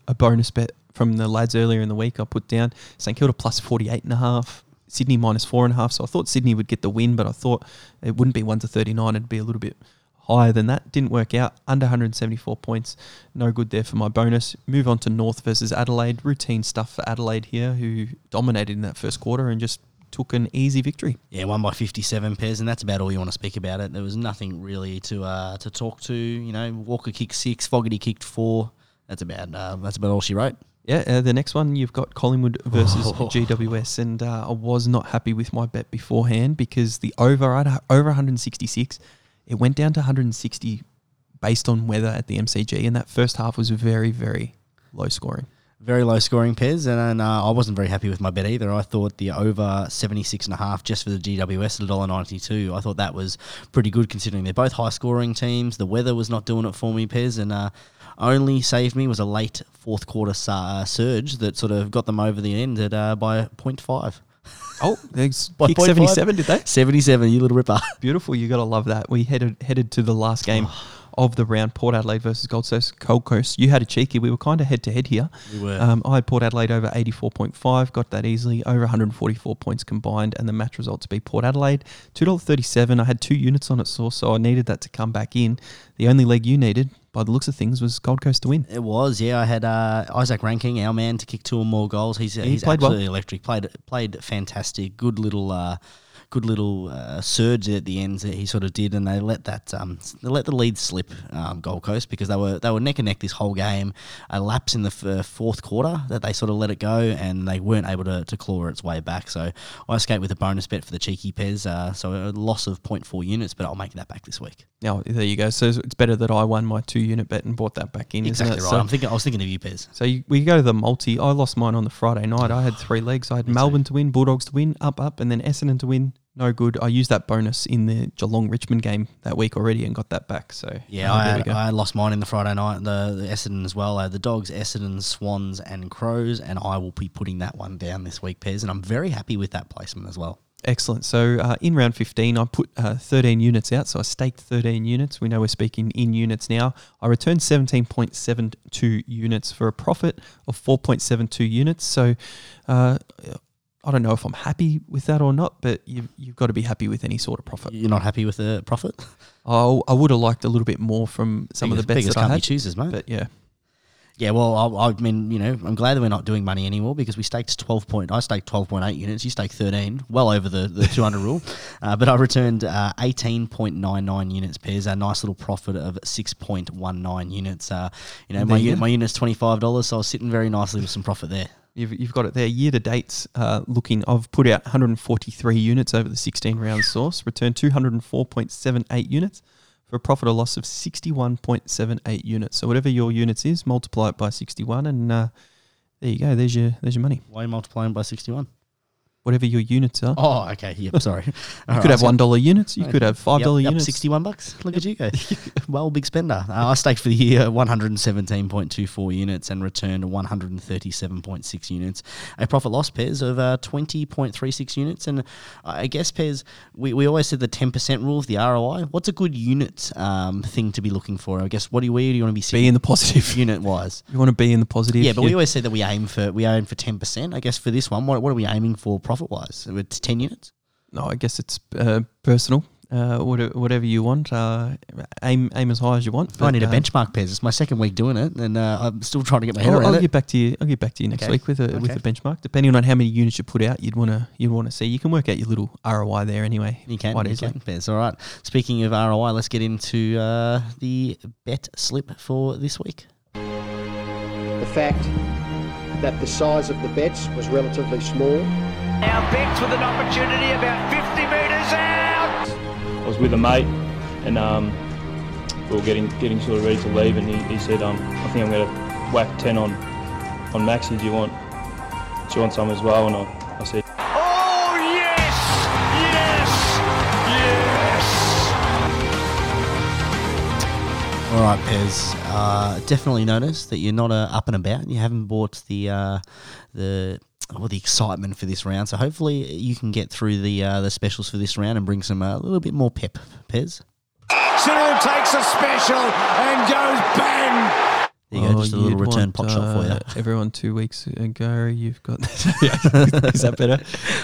a bonus bet from the lads earlier in the week. I put down Saint Kilda plus forty-eight and a half. Sydney minus four and a half. So I thought Sydney would get the win, but I thought it wouldn't be one to thirty-nine. It'd be a little bit higher than that. Didn't work out. Under one seventy-four points. No good there for my bonus. Move on to North versus Adelaide. Routine stuff for Adelaide here, who dominated in that first quarter and just took an easy victory. Yeah, won by fifty-seven, Pez, and that's about all you want to speak about it. There was nothing really to uh, to talk to. You know, Walker kicked six, Fogarty kicked four. That's about um, that's about all she wrote. Yeah, uh, the next one you've got Collingwood versus oh. G W S, and uh, I was not happy with my bet beforehand because the over over one hundred sixty-six, it went down to one hundred sixty based on weather at the M C G, and that first half was very, very low scoring. Very low scoring, Pez, and, and uh, I wasn't very happy with my bet either. I thought the over seventy-six and a half just for the G W S at one dollar ninety-two, I thought that was pretty good considering they're both high scoring teams. The weather was not doing it for me, Pez, and uh, only saved me was a late fourth quarter uh, surge that sort of got them over the end at uh, by point five. Oh, they kicked seventy-seven, did they? seventy-seven, you little ripper. Beautiful, you got to love that. We headed headed to the last game of the round, Port Adelaide versus Gold Coast. You had a cheeky, we were kind of head-to-head here. We were. Um, I had Port Adelaide over eighty-four point five, got that easily, over one hundred forty-four points combined, and the match results be Port Adelaide, two dollars thirty-seven. I had two units on it, Sauce, so I needed that to come back in. The only leg you needed, by the looks of things, was Gold Coast to win. It was, yeah. I had uh, Isaac Ranking, our man, to kick two or more goals. He's, yeah, he's he absolutely well. electric, played played fantastic, good little... Uh, Good little uh, surge at the end that he sort of did, and they let that um, they let the lead slip, um, Gold Coast, because they were they were neck and neck this whole game. A lapse in the f- fourth quarter that they sort of let it go, and they weren't able to, to claw its way back. So I escaped with a bonus bet for the cheeky Pez, uh, so a loss of point four units, but I'll make that back this week. Oh, there you go. So it's better that I won my two unit bet and bought that back in. Exactly isn't it? right. So I'm thinking I was thinking of you, Pez. So you, we go to the multi. I lost mine on the Friday night. I had three legs. I had Me Melbourne too. to win, Bulldogs to win, up up, and then Essendon to win. No good. I used that bonus in the Geelong Richmond game that week already and got that back. So yeah, I, had, I lost mine in the Friday night, the, the Essendon as well. Uh, the Dogs, Essendon, Swans and Crows, and I will be putting that one down this week, Pez, and I'm very happy with that placement as well. Excellent. So uh, in round fifteen, I put uh, thirteen units out. So I staked thirteen units. We know we're speaking in units now. I returned seventeen point seven two units for a profit of four point seven two units. So uh, I don't know if I'm happy with that or not, but you've, you've got to be happy with any sort of profit. You're not happy with the profit? Oh, I would have liked a little bit more from some biggest, of the bets that I had. Biggest company choosers, mate. But yeah. Yeah, well, I, I mean, you know, I'm glad that we're not doing money anymore because we staked twelve point. I staked twelve point eight units. You staked thirteen, well over the, the two hundred rule. Uh, but I returned uh, eighteen point nine nine units, Pairs. A nice little profit of six point one nine units. Uh, you know, there my you unit, my unit's twenty five dollars, so I was sitting very nicely with some profit there. You've you've got it there. Year to dates, uh, looking, I've put out one hundred forty three units over the sixteen round source. Returned two hundred four point seven eight units for a profit or loss of sixty-one point seven eight units. So whatever your units is, multiply it by sixty-one, and uh, there you go. There's your there's your money. Why are you multiplying by sixty-one? Whatever your units are. Oh, okay. Yep, sorry. you All could right, have one dollar so units. You okay. could have five dollars yep, yep, units. sixty-one bucks. Look yep. at you go. Well, big spender. Uh, I staked for the year one hundred seventeen point two four units and returned one hundred thirty-seven point six units. A profit loss, Pez, of uh, twenty point three six units. And I guess, Pez, we, we always said the ten percent rule of the R O I. What's a good unit um, thing to be looking for? I guess, what do you, where do you want to be sitting? Be in the positive. Unit-wise. You want to be in the positive. Yeah, but we always said that we aim for we aim for ten percent. I guess for this one, what, what are we aiming for? Profit-wise, it's ten units. No, I guess it's uh, personal. Uh, whatever you want, uh, aim aim as high as you want. I need um, a benchmark, Pez. It's my second week doing it, and uh, I'm still trying to get my head I'll, around I'll it. Get back to you. I'll get back to you next okay. week with a okay. with a benchmark. Depending on how many units you put out, you'd want to you'd want to see. You can work out your little R O I there anyway. You can, you can, Pez. All right. Speaking of R O I, let's get into uh, the bet slip for this week. The fact that the size of the bets was relatively small. Now Bex with an opportunity about fifty metres out. I was with a mate and um, we were getting getting sort of ready to leave, and he, he said, um, I think I'm going to whack ten on on Maxi. Do you want do you want some as well? And I, I said, oh yes, yes, yes. All right, Pez. Uh, definitely noticed that you're not uh, up and about. You haven't bought the uh, the. Or well, the excitement for this round. So hopefully you can get through the uh, the specials for this round and bring some a uh, little bit more pep, Pez. Siddle takes a special and goes bang. There you oh, go, just a little return want, pop uh, shot for you. Everyone two weeks ago, you've got that. Is that better?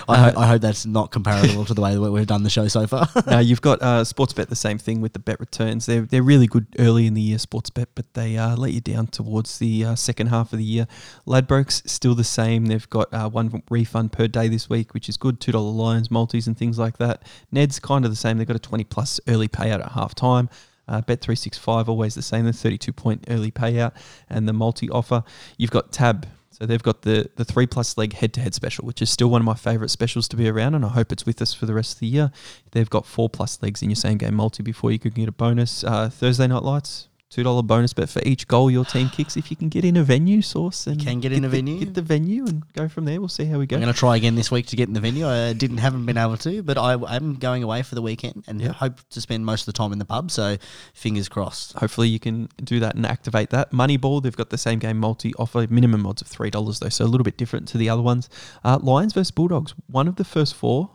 I, ho- I hope that's not comparable to the way that we've done the show so far. No, you've got uh, Sportsbet, the same thing with the bet returns. They're, they're really good early in the year, Sportsbet, but they uh, let you down towards the uh, second half of the year. Ladbrokes, still the same. They've got uh, one refund per day this week, which is good. two dollar lines, multis and things like that. Ned's kind of the same. They've got a twenty plus early payout at half time. Uh, Bet three sixty-five, always the same, the thirty-two point early payout and the multi-offer. You've got Tab. So they've got the the three plus leg head-to-head special, which is still one of my favourite specials to be around, and I hope it's with us for the rest of the year. They've got four plus legs in your same game multi before you could get a bonus. Uh, Thursday Night Lights, two dollars bonus bet for each goal your team kicks. If you can get in a venue, Sauce. And you can get, get in a the, venue. Get the venue and go from there. We'll see how we go. I'm going to try again this week to get in the venue. I didn't haven't been able to, but I am going away for the weekend and yep. hope to spend most of the time in the pub, so fingers crossed. Hopefully you can do that and activate that. Moneyball, they've got the same game multi offer, minimum odds of three dollars though, so a little bit different to the other ones. Uh, Lions versus Bulldogs, one of the first four.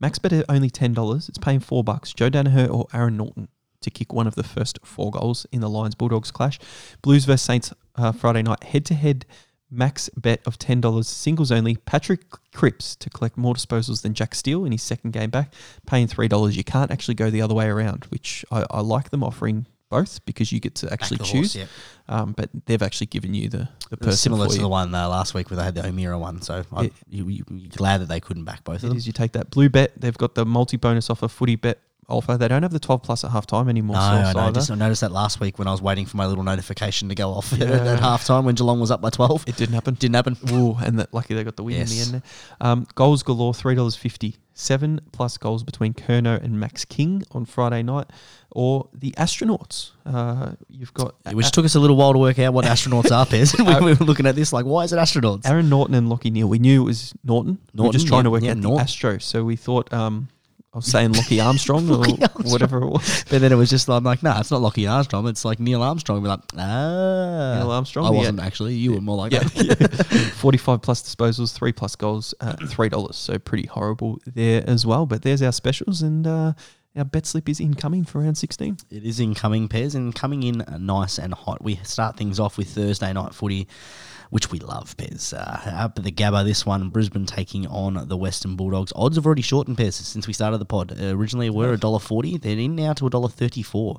Max bet at only ten dollars. It's paying four bucks. Joe Danaher or Aaron Norton to kick one of the first four goals in the Lions-Bulldogs clash. Blues versus Saints uh, Friday night, head-to-head max bet of ten dollars, singles only. Patty Cripps to collect more disposals than Jack Steele in his second game back, paying three dollars. You can't actually go the other way around, which I, I like them offering both because you get to actually to choose. Horse, yeah. um, but they've actually given you the, the person similar to you. The one uh, last week where they had the Amira one. So I'm you, you, glad that they couldn't back both of them. It is, you take that. Blue bet, they've got the multi-bonus offer, footy bet, Alpha. They don't have the twelve plus at halftime anymore. No, I noticed, I noticed that last week when I was waiting for my little notification to go off yeah. at halftime when Geelong was up by twelve. It didn't happen. Didn't happen. Ooh, and that, lucky they got the win yes. in the end there. Um, goals galore, three dollars fifty. Seven plus goals between Curnow and Max King on Friday night. Or the Astronauts. Uh, you've got... Which a- took us a little while to work out what Astronauts are, Pez. We, we were looking at this like, why is it Astronauts? Aaron Norton and Lockie Neal. We knew it was Norton. Norton we were just trying yeah, to work yeah, out Norton. The Astro. So we thought... Um, I was saying Lockie Armstrong or Lockie Armstrong. Whatever it was. But then it was just I'm like, nah, it's not Lockie Armstrong. It's like Neil Armstrong. We're like, ah. Neil Armstrong. I wasn't yeah. actually. You yeah. were more like yeah. that. Yeah. forty-five plus disposals, three plus goals, uh, three dollars. So pretty horrible there as well. But there's our specials and uh, our bet slip is incoming for round sixteen. It is incoming, Pez, and coming in nice and hot. We start things off with Thursday night footy, which we love, Pez. Uh, up at the Gabba, this one, Brisbane taking on the Western Bulldogs. Odds have already shortened, Pez, since we started the pod. Uh, originally, we were one dollar forty. They're in now to one dollar thirty-four.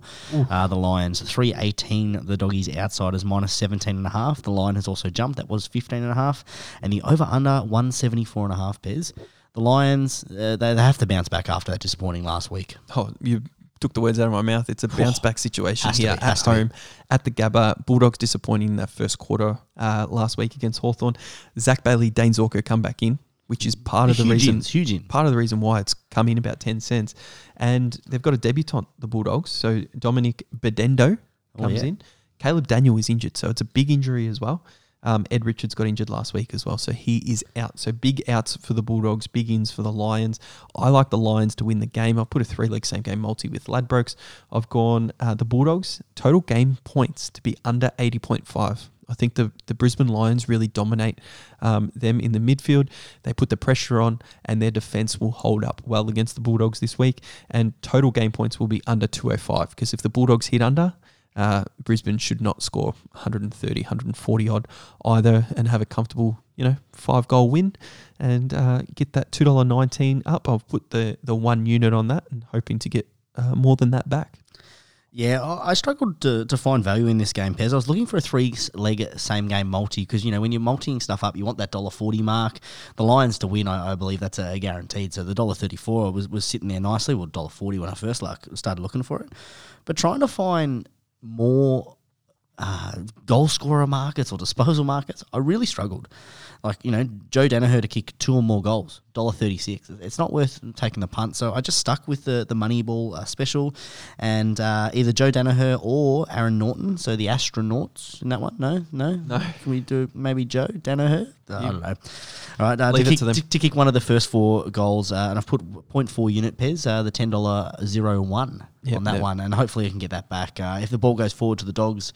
Uh, the Lions, three eighteen. The Doggies outsiders, minus seventeen point five. The line has also jumped. That was fifteen point five. And the over-under, one seventy-four point five, Pez. The Lions, uh, they, they have to bounce back after that disappointing last week. Oh, you... took the words out of my mouth. It's a bounce back situation oh, here be, at home be. At the Gabba. Bulldogs disappointing in that first quarter uh, last week against Hawthorn. Zach Bailey, Dane Zorko come back in, which is part of the huge reason. In, huge in. Part of the reason why it's come in about ten cents, and they've got a debutant, the Bulldogs. So Dominic Bedendo comes oh, yeah. in. Caleb Daniel is injured, so it's a big injury as well. Um, Ed Richards got injured last week as well, so he is out. So big outs for the Bulldogs, big ins for the Lions. I like the Lions to win the game. I've put a three-leg same-game multi with Ladbrokes. I've gone uh, the Bulldogs, total game points to be under eighty point five. I think the, the Brisbane Lions really dominate um, them in the midfield. They put the pressure on and their defence will hold up well against the Bulldogs this week. And total game points will be under two oh five because if the Bulldogs hit under... Uh, Brisbane should not score one thirty, one forty odd either and have a comfortable, you know, five goal win and uh, get that two nineteen up. I've put the, the one unit on that and hoping to get uh, more than that back. Yeah, I struggled to, to find value in this game, Pez. I was looking for a three-leg same-game multi because, you know, when you're multiing stuff up, you want that one dollar forty mark. The Lions to win, I, I believe that's a guaranteed. So the one dollar thirty-four was, was sitting there nicely. Well, one dollar forty when I first like, started looking for it. But trying to find... more uh, goal scorer markets or disposal markets, I really struggled. Like, you know, Joe Danaher to kick two or more goals, one dollar thirty-six. It's not worth taking the punt. So I just stuck with the, the Moneyball uh, special and uh, either Joe Danaher or Aaron Norton. So the Astronauts in that one. No, no, no. Can we do maybe Joe Danaher? Uh, yeah. I don't know. All right, uh, leave to, it kick, to, them. To, to kick one of the first four goals, uh, and I've put zero point four unit, Pez, uh, the ten dollars oh one yep, on that yep. one, and hopefully I can get that back. Uh, if the ball goes forward to the Dogs,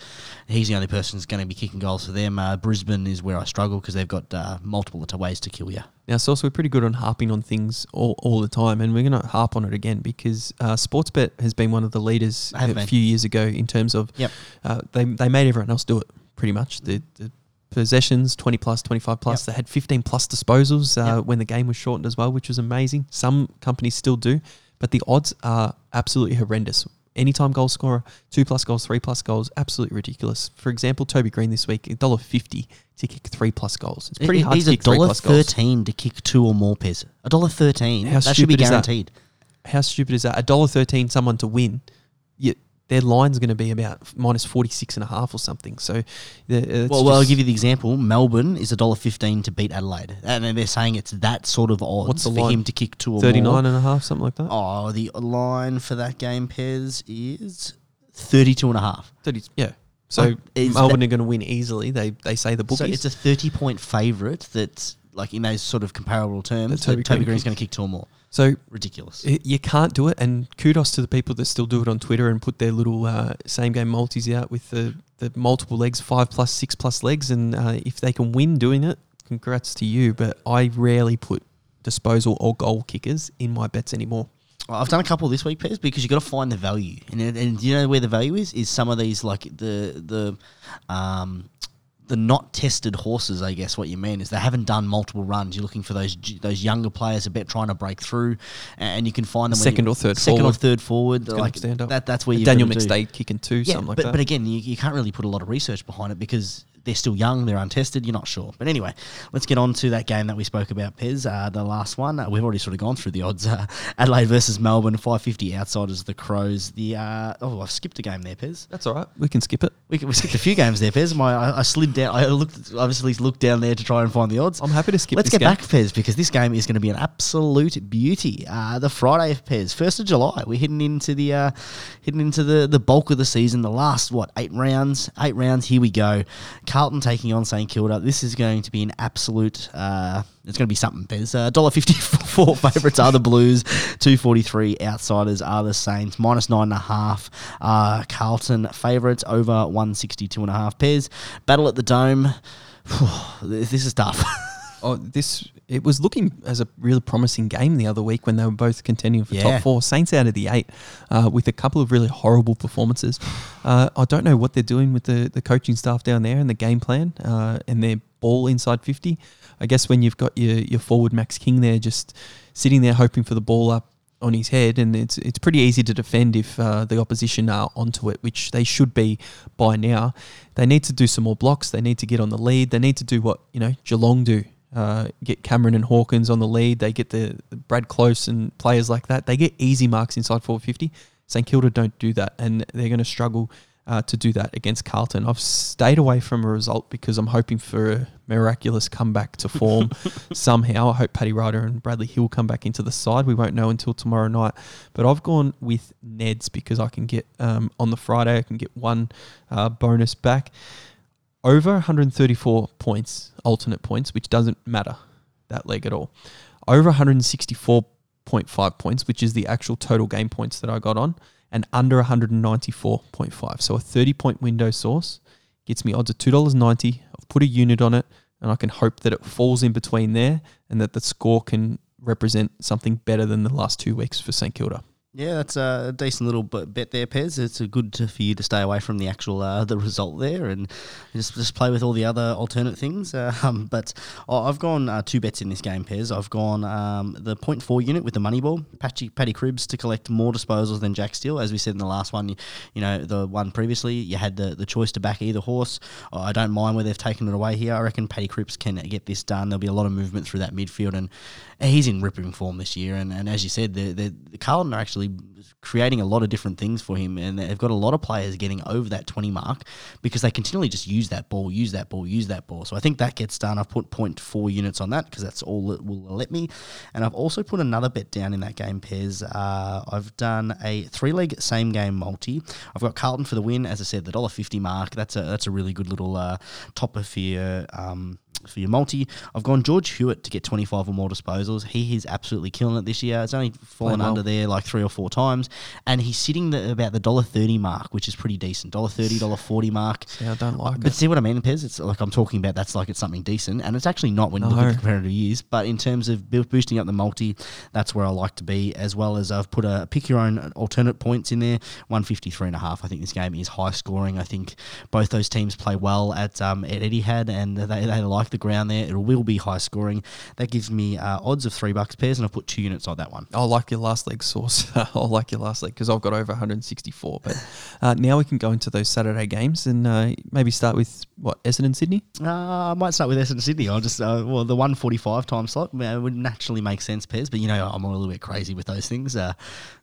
he's the only person who's going to be kicking goals for them. Uh, Brisbane is where I struggle because they've got uh, multiple ways to kill you. Now, Sauce, we're pretty good on harping on things all, all the time, and we're going to harp on it again because uh, Sportsbet has been one of the leaders a been. few years ago in terms of yep. uh, they they made everyone else do it pretty much. The, the possessions, twenty plus, twenty-five plus. Yep. They had fifteen plus disposals uh, yep. when the game was shortened as well, which was amazing. Some companies still do, but the odds are absolutely horrendous. Anytime goal scorer, two plus goals, three plus goals, absolutely ridiculous. For example, Toby Green this week, one dollar fifty to kick three plus goals. It's pretty it, hard to kick three plus goals. He's one dollar thirteen to kick two or more, Pez. one dollar thirteen, that should be guaranteed. That? How stupid is that? one dollar thirteen someone to win. You, their line's going to be about minus forty-six and a half or something. So, well, well, I'll give you the example. Melbourne is one dollar fifteen to beat Adelaide. And then they're saying it's that sort of odds. What's the for line? Him to kick two or thirty-nine more. And a half, something like that. Oh, the line for that game, Pez, is thirty-two and a half. thirty, yeah. So, like, Melbourne that, are going to win easily. They they say the bookies. So, it's a thirty-point favourite that's, like, in those sort of comparable terms, Toby, Toby Green's going to kick two or more. So ridiculous. It, you can't do it, and kudos to the people that still do it on Twitter and put their little uh, same-game multis out with the, the multiple legs, five plus, six plus legs, and uh, if they can win doing it, congrats to you. But I rarely put disposal or goal kickers in my bets anymore. Well, I've done a couple this week, Pez, because you've got to find the value. And, and you know where the value is? Is some of these, like, the... the um, the not tested horses, I guess what you mean, is they haven't done multiple runs. You're looking for those those younger players a bit trying to break through, and you can find them second or third, second forward. or third forward. Like stand up. That, that's where you Daniel McStay kicking two, yeah, something like but, that. But again, you, you can't really put a lot of research behind it because they're still young, they're untested. You're not sure. But anyway, let's get on to that game that we spoke about, Pez. Uh, the last one, uh, we've already sort of gone through the odds. Uh, Adelaide versus Melbourne, five fifty outsiders, the Crows. The uh, oh, I've skipped a game there, Pez. That's all right. We can skip it. We, can, we skipped a few games there, Pez. My I, I slid down. I looked obviously looked down there to try and find the odds. I'm happy to skip. Let's this get game. back, Pez, because this game is going to be an absolute beauty. Uh, the Friday of Pez, first of July. We're heading into the uh, heading into the the bulk of the season. The last what eight rounds? Eight rounds. Here we go. Carlton taking on Saint Kilda. This is going to be an absolute... Uh, it's going to be something. There's uh, one dollar fifty-four favourites are the Blues. two forty-three outsiders are the Saints. Minus nine point five uh, Carlton favourites. Over one sixty-two point five Pairs. Battle at the Dome. This is tough. Oh, this it was looking as a really promising game the other week when they were both contending for yeah. top four. Saints out of the eight uh, with a couple of really horrible performances. Uh, I don't know what they're doing with the, the coaching staff down there and the game plan uh, and their ball inside fifty. I guess when you've got your, your forward Max King there just sitting there hoping for the ball up on his head, and it's it's pretty easy to defend if uh, the opposition are onto it, which they should be by now. They need to do some more blocks. They need to get on the lead. They need to do what, you know, Geelong do. Uh, get Cameron and Hawkins on the lead. They get the, the Brad Close and players like that. They get easy marks inside four fifty. St Kilda don't do that, and they're going to struggle uh, to do that against Carlton. I've stayed away from a result because I'm hoping for a miraculous comeback to form somehow. I hope Paddy Ryder and Bradley Hill come back into the side. We won't know until tomorrow night. But I've gone with Neds because I can get um, on the Friday, I can get one uh, bonus back. Over one hundred thirty-four points, alternate points, which doesn't matter, that leg at all. Over one hundred sixty-four point five points, which is the actual total game points that I got on, and under one hundred ninety-four point five. So a thirty-point window source gets me odds of two dollars ninety. I've put a unit on it, and I can hope that it falls in between there and that the score can represent something better than the last two weeks for St Kilda. Yeah, that's a decent little bet there, Pez. It's a good to, for you to stay away from the actual uh, the result there and just just play with all the other alternate things. Um, but oh, I've gone uh, two bets in this game, Pez. I've gone um, the point four unit with the money ball, Patty, Patty Cripps to collect more disposals than Jack Steele. As we said in the last one, you, you know, the one previously, you had the, the choice to back either horse. Oh, I don't mind where they've taken it away here. I reckon Patty Cripps can get this done. There'll be a lot of movement through that midfield, and he's in ripping form this year. And, and as you said, the, the, the Carlton are actually creating a lot of different things for him, and they've got a lot of players getting over that twenty mark because they continually just use that ball, use that ball, use that ball. So I think that gets done. I've put point four units on that because that's all it will let me. And I've also put another bet down in that game, Pez. Uh, I've done a three-leg same-game multi. I've got Carlton for the win, as I said, the one dollar fifty mark. That's a that's a really good little uh, topper for your... Um, for your multi. I've gone George Hewitt to get twenty-five or more disposals. He is absolutely killing it this year. It's only fallen well. under there like three or four times, and he's sitting the, about the one dollar thirty mark, which is pretty decent. one dollar thirty, one dollar forty mark. See, I don't like but it. But see what I mean, Pez? It's like I'm talking about that's like it's something decent, and it's actually not when no. you look at the comparative years, but in terms of boosting up the multi, that's where I like to be, as well as I've put a pick your own alternate points in there, one fifty-three and a half. I think this game is high scoring. I think both those teams play well at, um, at Etihad, and they, they like the ground there. It will be high scoring. That gives me uh, odds of three bucks, Pairs, and I've put two units on that one. I like your last leg source. I like your last leg because I've got over one hundred sixty-four. But uh, now we can go into those Saturday games and uh, maybe start with, what, Essendon, Sydney? Uh, I might start with Essendon, Sydney. I'll just, uh, well, the one forty-five time slot would naturally make sense, Pairs, but you know, I'm a little bit crazy with those things. Uh,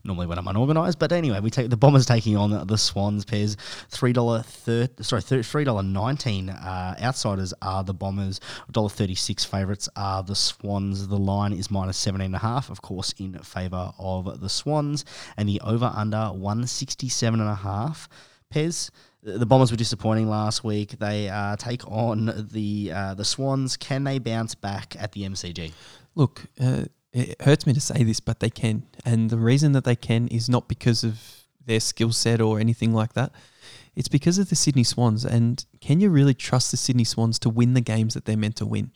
normally when I'm unorganised. But anyway, we take the Bombers taking on the Swans. Pez three dollars thirty, sorry, three dollars nineteen. Uh, outsiders are the Bombers. one dollar thirty-six favourites are the Swans. The line is minus seventeen and a half, of course, in favour of the Swans, and the over under one sixty-seven and a half. Pez, the Bombers were disappointing last week. They uh, take on the uh, the Swans. Can they bounce back at the M C G? Look, uh, it hurts me to say this, but they can. And the reason that they can is not because of their skill set or anything like that. It's because of the Sydney Swans. And can you really trust the Sydney Swans to win the games that they're meant to win?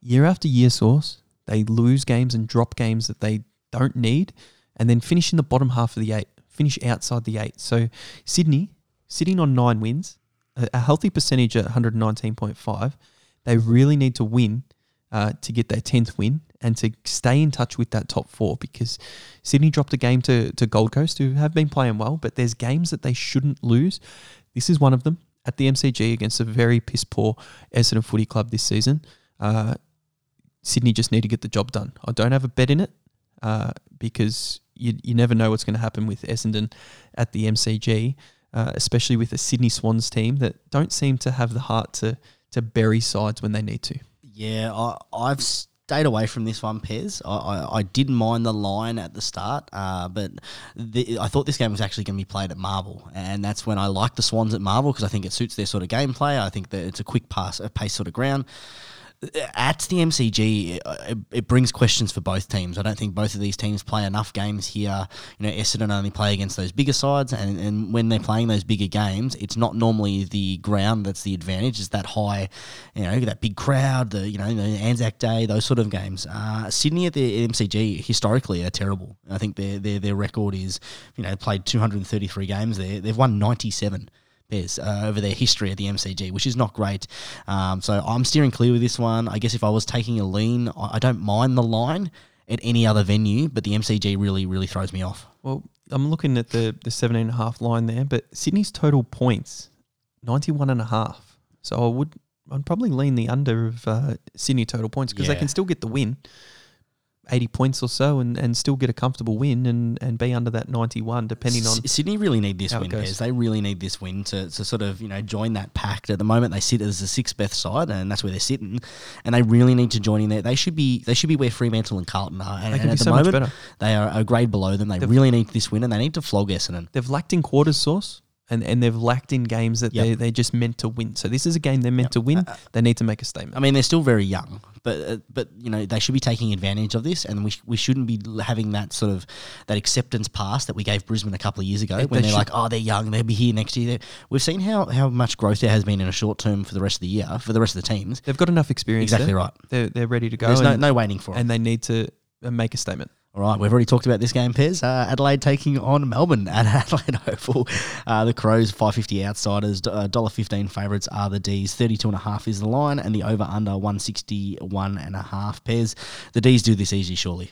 Year after year, Sauce, they lose games and drop games that they don't need and then finish in the bottom half of the eight, finish outside the eight. So Sydney, sitting on nine wins, a healthy percentage at one nineteen point five, they really need to win uh, to get their tenth win and to stay in touch with that top four, because Sydney dropped a game to, to Gold Coast, who have been playing well, but there's games that they shouldn't lose. This is one of them at the M C G against a very piss-poor Essendon Footy Club this season. Uh, Sydney just need to get the job done. I don't have a bet in it uh, because you, you never know what's going to happen with Essendon at the M C G. Uh, especially with a Sydney Swans team that don't seem to have the heart to to bury sides when they need to. Yeah, I, I've stayed away from this one, Pez. I, I, I didn't mind the line at the start, uh, but the, I thought this game was actually going to be played at Marvel, and that's when I like the Swans at Marvel, because I think it suits their sort of gameplay. I think that it's a quick pass, a pace sort of ground. At the M C G, it, it brings questions for both teams. I don't think both of these teams play enough games here. You know, Essendon only play against those bigger sides, and, and when they're playing those bigger games, it's not normally the ground that's the advantage. It's that high, you know, that big crowd, the you know, the Anzac Day, those sort of games. Uh, Sydney at the M C G historically are terrible. I think their their their record is, you know, played two hundred thirty-three games there. They've won ninety-seven. Uh, over their history at the M C G, which is not great. Um, so I'm steering clear with this one. I guess if I was taking a lean, I, I don't mind the line at any other venue, but the M C G really, really throws me off. Well, I'm looking at the, the seventeen and a half line there, but Sydney's total points, ninety-one and a half. So I would, I'd probably lean the under of uh, Sydney total points, because yeah, they can still get the win, eighty points or so, and, and still get a comfortable win and, and be under that ninety-one, depending on... S- Sydney really need this win, Pez. They really need this win to, to sort of, you know, join that pact. At the moment, they sit as the sixth best side, and that's where they're sitting, and they really need to join in there. They should be they should be where Fremantle and Carlton are, and, and at the so moment, they are a grade below them. They they've, really need this win, and they need to flog Essendon. They've lacked in quarters, Sauce, and, and they've lacked in games that yep. they, they're just meant to win. So this is a game they're meant yep. to win. Uh, they need to make a statement. I mean, they're still very young. But uh, but you know, they should be taking advantage of this, and we sh- we shouldn't be having that sort of that acceptance pass that we gave Brisbane a couple of years ago, they, when they they're should. like, oh, they're young, they'll be here next year. We've seen how, how much growth there has been in a short term for the rest of the year for the rest of the teams. They've got enough experience. Exactly there. right. They're they're ready to go. There's no no waiting for it, and they need to make a statement. All right, we've already talked about this game, Pez. Uh, Adelaide taking on Melbourne at Adelaide Oval. Uh, the Crows, five fifty outsiders, one dollar fifteen favourites are the Ds. thirty-two and a half is the line, and the over-under one sixty-one and a half, Pez. The Ds do this easy, surely.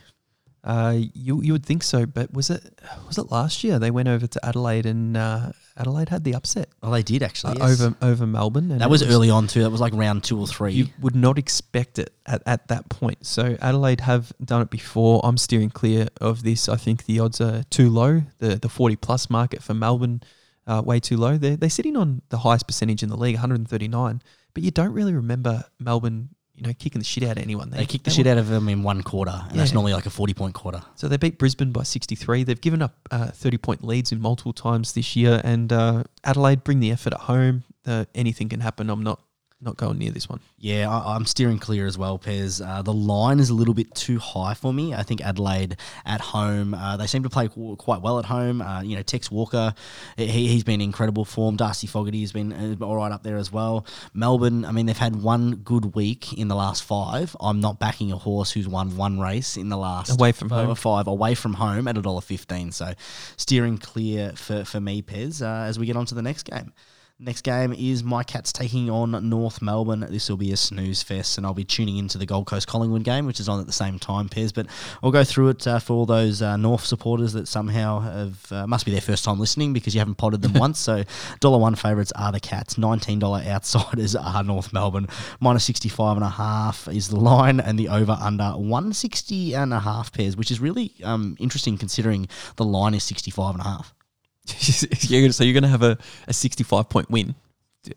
Uh, you you would think so, but was it was it last year they went over to Adelaide and uh, Adelaide had the upset? Well, they did actually uh, yes. over over Melbourne. And that was, was early on too. That was like round two or three. You would not expect it at, at that point. So Adelaide have done it before. I'm steering clear of this. I think the odds are too low. The the forty plus market for Melbourne uh, way too low. They they're sitting on the highest percentage in the league, one thirty-nine. But you don't really remember Melbourne, you know, kicking the shit out of anyone. They, they kicked the they shit won. out of them in one quarter, and yeah. that's normally like a forty-point quarter. So they beat Brisbane by sixty-three. They've given up thirty-point uh, leads in multiple times this year, and uh, Adelaide bring the effort at home. Uh, anything can happen. I'm not not going near this one. Yeah, I, I'm steering clear as well, Pez. Uh, the line is a little bit too high for me. I think Adelaide at home, uh, they seem to play quite well at home. Uh, you know, Tex Walker, he, he's been in incredible form. Darcy Fogarty has been all right up there as well. Melbourne, I mean, they've had one good week in the last five. I'm not backing a horse who's won one race in the last away from home. five away from home at one dollar fifteen. So steering clear for, for me, Pez, uh, as we get on to the next game. Next game is my Cats taking on North Melbourne. This will be a snooze fest, and I'll be tuning into the Gold Coast Collingwood game, which is on at the same time, Pez. But I'll go through it uh, for all those uh, North supporters that somehow have uh, must be their first time listening because you haven't potted them once. So one dollar favourites are the Cats. nineteen dollars outsiders are North Melbourne. Minus sixty-five point five is the line, and the over-under one sixty point five, Pez, which is really um, interesting considering the line is sixty-five point five. So you're going to have a, a sixty-five point win,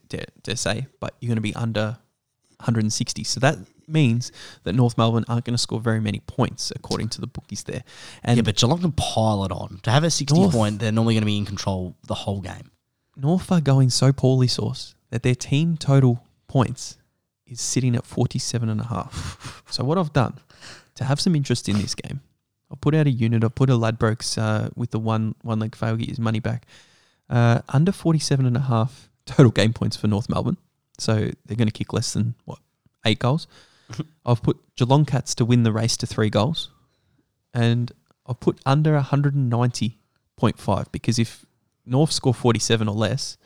dare, dare say, but you're going to be under one hundred sixty. So that means that North Melbourne aren't going to score very many points, according to the bookies there. And yeah, but Geelong can pile it on. To have a sixty-point, they're normally going to be in control the whole game. North are going so poorly, Sauce, that their team total points is sitting at forty-seven point five. So what I've done, to have some interest in this game, I'll put out a unit. I'll put a Ladbrokes uh, with the one one leg fail, get his money back. Uh, under forty-seven point five total game points for North Melbourne. So they're going to kick less than, what, eight goals? I've put Geelong Cats to win the race to three goals. And I've put under one ninety point five because if North score forty-seven or less,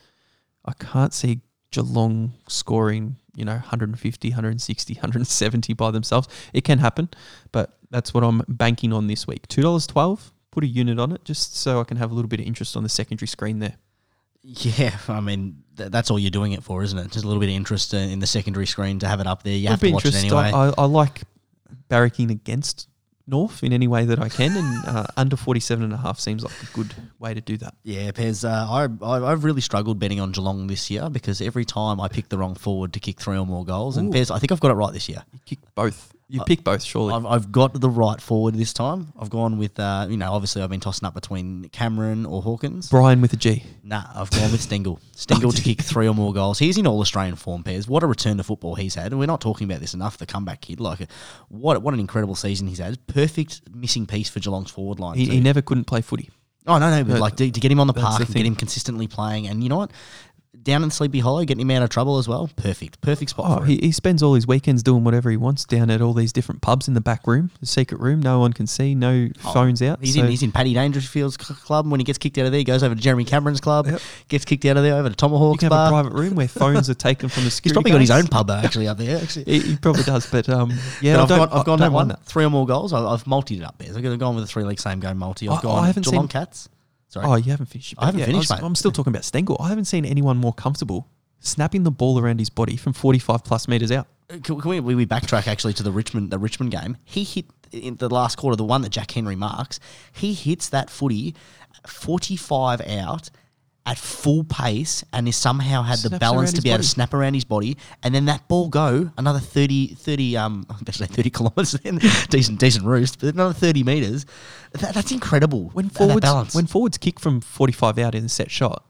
I can't see Geelong scoring, you know, one fifty, one sixty, one seventy by themselves. It can happen, but that's what I'm banking on this week. two dollars twelve, put a unit on it just so I can have a little bit of interest on the secondary screen there. Yeah, I mean, th- that's all you're doing it for, isn't it? Just a little bit of interest in the secondary screen to have it up there. You have to watch it anyway. I, I, I like barracking against North in any way that I can, and uh, under forty-seven point five seems like a good way to do that. Yeah, Pez, uh, I, I, I've really struggled betting on Geelong this year because every time I pick the wrong forward to kick three or more goals, Ooh. and Pez, I think I've got it right this year. You kick both. You uh, pick both, surely. I've, I've got the right forward this time. I've gone with, uh, you know, obviously I've been tossing up between Cameron or Hawkins. Brian with a G. Nah, I've gone with Stengel. Stengel to kick three or more goals. He's in all-Australian form, Pez. What a return to football he's had. And we're not talking about this enough, the comeback kid. Like, what what an incredible season he's had. Perfect missing piece for Geelong's forward line. He, he never couldn't play footy. Oh, no, no. But, but like, to, to get him on the park the and thing. get him consistently playing. And you know what? Down in Sleepy Hollow, getting him out of trouble as well. Perfect. Perfect spot oh, for him. He, he spends all his weekends doing whatever he wants down at all these different pubs in the back room, the secret room. No one can see, no oh, phones out. He's, so. in, he's in Paddy Dangerfield's club. When he gets kicked out of there, he goes over to Jeremy Cameron's club, yep. gets kicked out of there, over to Tomahawk's bar. You can have bar. a private room where phones are taken from the security He's probably guys. got his own pub, actually, up there. Actually. he, he probably does, but um, yeah, but I've, got, I've gone that one. That. Three or more goals. I, I've multied it up there. So I've gone with a three-leg same-game multi. I've I, gone I Geelong seen Cats. Sorry. Oh, you haven't finished. I haven't yeah, finished, I was, mate. I'm still talking about Stengel. I haven't seen anyone more comfortable snapping the ball around his body from forty-five plus metres out. Can, can we, we backtrack actually to the Richmond the Richmond game? He hit in the last quarter, the one that Jack Henry marks. He hits that footy forty-five out at full pace and is somehow had Snaps the balance to be able body. to snap around his body, and then that ball go another thirty, thirty um, I bet you thirty kilometres then, decent decent roost, but another thirty metres. That, that's incredible. When forwards, that when forwards kick from forty-five out in a set shot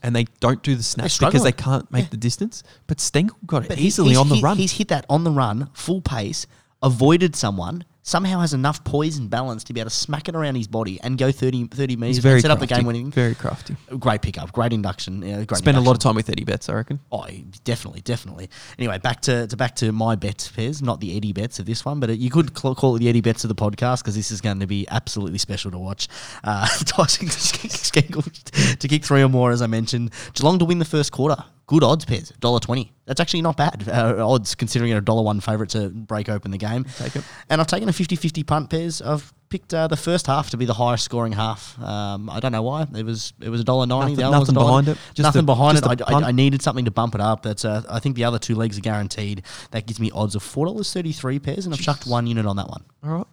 and they don't do the snap because they can't make yeah. the distance, but Stengel got it but easily on the hit, run. He's hit that on the run, full pace, avoided someone, somehow has enough poise and balance to be able to smack it around his body and go thirty, thirty metres and set crafty, up the game-winning. Very crafty. Great pickup, great induction. Yeah, great Spend induction. a lot of time with Eddie Betts, I reckon. Oh, definitely, definitely. Anyway, back to, to back to my bets, Pez, not the Eddie Betts of this one, but you could cl- call it the Eddie Betts of the podcast because this is going to be absolutely special to watch. Uh, Tyson to kick three or more, as I mentioned. Geelong to win the first quarter. Good odds, Pez, one dollar twenty. That's actually not bad uh, odds, considering a one dollar one favourite to break open the game. Take it. And I've taken a fifty-fifty punt, Pez. I've picked uh, the first half to be the highest scoring half. Um, I don't know why. It was it was one dollar ninety. Nothing, the other nothing was behind it. Just nothing the, behind just it. I, I, I needed something to bump it up. That's uh, I think the other two legs are guaranteed. That gives me odds of four dollars thirty-three, Pez, and Jeez. I've chucked one unit on that one. All right.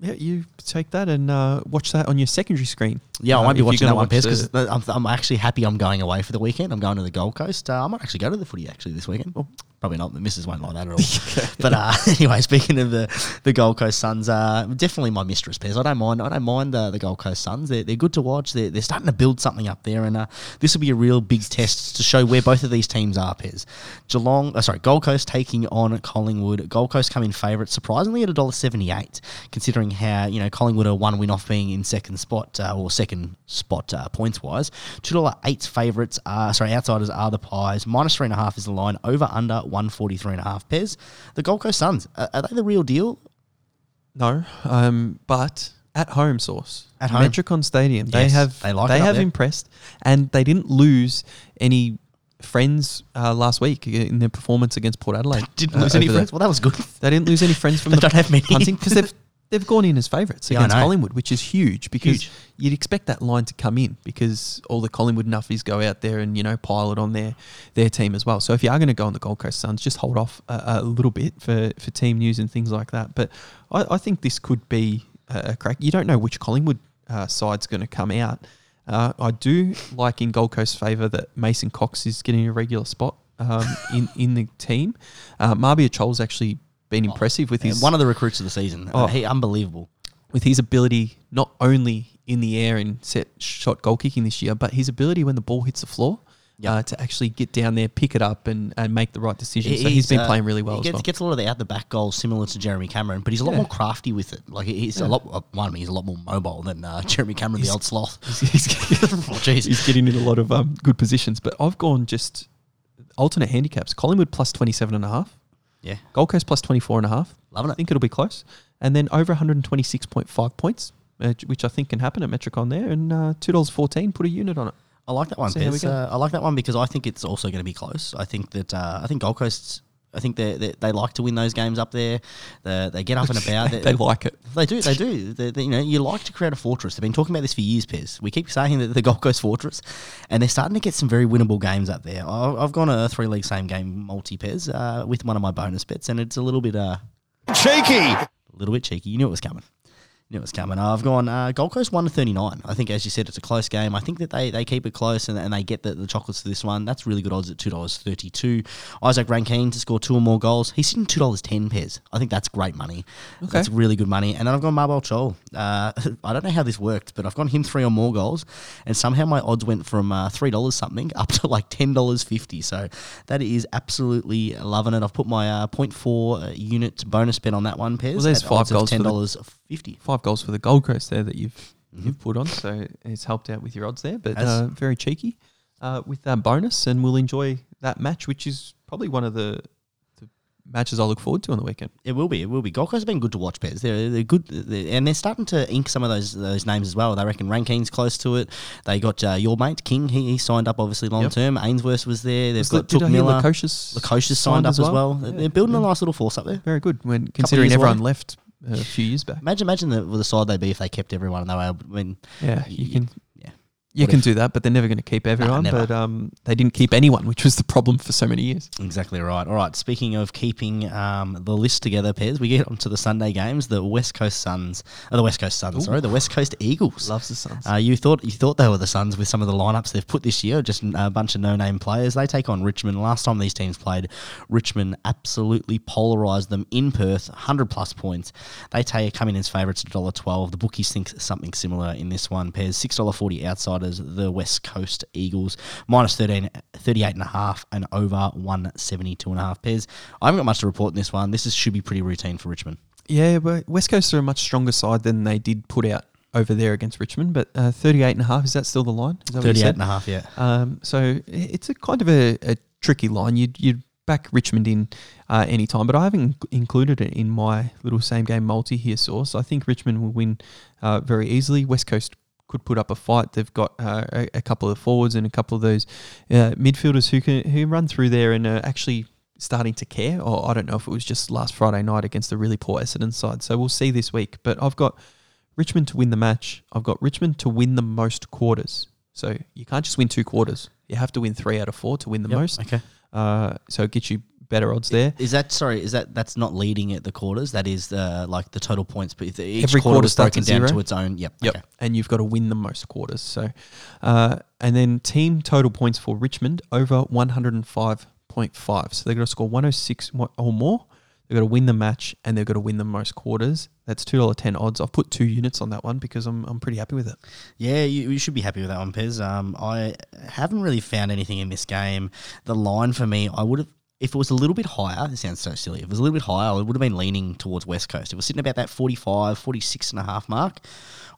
Yeah, you take that and uh, watch that on your secondary screen. Yeah, I won't uh, be watching that one, Pez, because I'm, I'm actually happy I'm going away for the weekend. I'm going to the Gold Coast. Uh, I might actually go to the footy, actually, this weekend. Well, probably not. The missus won't like that at all. But uh, anyway, speaking of the, the Gold Coast Suns, uh, definitely my mistress, Pez. I don't mind I don't mind uh, the Gold Coast Suns. They're, they're good to watch. They're, they're starting to build something up there, and uh, this will be a real big test to show where both of these teams are, Pez. Geelong, uh, sorry, Gold Coast taking on Collingwood. Gold Coast come in favourite, surprisingly, at one dollar seventy-eight, considering how, you know, Collingwood are one win off being in second spot uh, or second spot uh, points wise. two dollars eight favourites are, sorry, outsiders are the Pies. Minus three and a half is the line. Over under one forty-three and a half. Pez, the Gold Coast Suns, are, are they the real deal? No, um, but at home, Sauce. At home. Metricon Stadium. Yes, they have, they like they have impressed, and they didn't lose any friends uh, last week in their performance against Port Adelaide. Didn't uh, lose any friends. Well, that was good. They didn't lose any friends from they the don't have many. Punting because they've they've gone in as favourites yeah, against Collingwood, which is huge because huge. You'd expect that line to come in because all the Collingwood nuffies go out there and, you know, pile it on their, their team as well. So if you are going to go on the Gold Coast Suns, just hold off a, a little bit for, for team news and things like that. But I, I think this could be a crack. You don't know which Collingwood uh, side's going to come out. Uh, I do like in Gold Coast's favour that Mason Cox is getting a regular spot um, in, in the team. Uh, Marbia Troll's actually been oh, impressive with his... One of the recruits of the season. Oh, uh, he unbelievable. With his ability not only in the air and set shot goal kicking this year, but his ability when the ball hits the floor yep. uh, to actually get down there, pick it up and, and make the right decision. He, so he's been uh, playing really well he gets, as well. He gets a lot of the out-the-back goals similar to Jeremy Cameron, but he's a lot yeah. more crafty with it. Like he's yeah. a lot... Uh, one, he's a lot more mobile than uh, Jeremy Cameron, he's, the old sloth. He's, he's, oh, geez. He's getting in a lot of um, good positions. But I've gone just alternate handicaps. Collingwood plus twenty-seven and a half. Yeah. Gold Coast plus twenty-four and a half. Loving it. I think it'll be close. And then over one hundred twenty-six point five points, uh, which I think can happen at Metricon there. And uh, two dollars fourteen, put a unit on it. I like that one, so Pez. Uh, I like that one because I think it's also going to be close. I think that uh, I think Gold Coast's I think they they like to win those games up there. They, they get up and about. they, they like it. They do. They do. They, they, you know, you like to create a fortress. They've been talking about this for years, Pez. We keep saying that the Gold Coast fortress, and they're starting to get some very winnable games up there. I've gone a three league same game multi, Pez, uh, with one of my bonus bets, and it's a little bit uh, cheeky. A little bit cheeky. You knew it was coming. Knew it was coming. I've gone uh, Gold Coast one to thirty-nine. I think, as you said, it's a close game. I think that they, they keep it close and, and they get the, the chocolates for this one. That's really good odds at two dollars thirty-two. Isaac Rankine to score two or more goals. He's sitting two dollars ten, Pez. I think that's great money. Okay. That's really good money. And then I've gone Marbel Chol. Uh, I don't know how this worked, but I've gone him three or more goals. And somehow my odds went from uh, three dollars something up to like ten dollars fifty. So that is absolutely loving it. I've put my uh, zero point four unit bonus bet on that one, Pez. Well, there's five goals. ten dollars fifty. Five goals for the Gold Coast there that you've mm-hmm. you've put on, so it's helped out with your odds there, but uh, very cheeky uh, with that bonus, and we'll enjoy that match, which is probably one of the, the matches I look forward to on the weekend. It will be, it will be. Gold Coast have been good to watch, Pez. They're they're good, they're, and they're starting to ink some of those those names as well. They reckon Rankine's close to it. They got uh, your mate King. He, he signed up obviously long yep. term. Ainsworth was there. They've was got Took Miller. Lukosius signed, signed up as well. As well. Yeah. They're building yeah. a nice little force up there. Very good when considering everyone away. left. A few years back. Imagine, imagine the, the side they'd be if they kept everyone. And they were able. I mean, yeah, you, you can, yeah, you what can if? do that, but they're never going to keep everyone. Nah, but um, they didn't keep anyone, which was the problem for so many years. Exactly right. All right. Speaking of keeping um the list together, Pez, we get onto the Sunday games. The West Coast Suns, uh, the West Coast Suns, Ooh. sorry, the West Coast Eagles. Loves the Suns. Uh, you thought you thought they were the Suns with some of the lineups they've put this year, just a bunch of no-name players. They take on Richmond. Last time these teams played, Richmond absolutely polarised them in Perth, one hundred plus points. They take come in as favourites at one dollar twelve. The bookies think something similar in this one, Pairs. six dollars forty outsiders, the West Coast Eagles. Minus thirteen, thirty-eight and a half and over one seventy-two and a half, Pairs. I haven't got much to report in this one. This is, should be pretty routine for Richmond. Yeah, but West Coast are a much stronger side than they did put out over there against Richmond. But uh, thirty-eight and a half, is that still the line? Is that thirty-eight and a half, yeah. Um, so it's a kind of a, a tricky line. You'd, you'd back Richmond in uh, any time, but I haven't included it in my little same game multi here, Sauce. I think Richmond will win uh, very easily. West Coast could put up a fight. They've got uh, a, a couple of forwards and a couple of those uh, midfielders who can who run through there and are actually starting to care. Or I don't know if it was just last Friday night against the really poor Essendon side. So we'll see this week. But I've got Richmond to win the match. I've got Richmond to win the most quarters. So you can't just win two quarters. You have to win three out of four to win the yep, most. Okay. Uh, so it gets you better odds there. Is that sorry? Is that that's not leading at the quarters? That is the like the total points. But if each every quarter, quarter starts broken down zero. To its own. Yep. Yep. Okay. And you've got to win the most quarters. So, uh, and then team total points for Richmond over one hundred and five point five. So they're going to score one hundred six or more. They've got to win the match and they've got to win the most quarters. That's two dollars ten odds. I've put two units on that one because I'm I'm pretty happy with it. Yeah, you, you should be happy with that one, Pez. Um, I haven't really found anything in this game. The line for me, I would have, if it was a little bit higher, this sounds so silly, if it was a little bit higher, it would have been leaning towards West Coast. If it was sitting about that forty-five, forty-six and a half mark,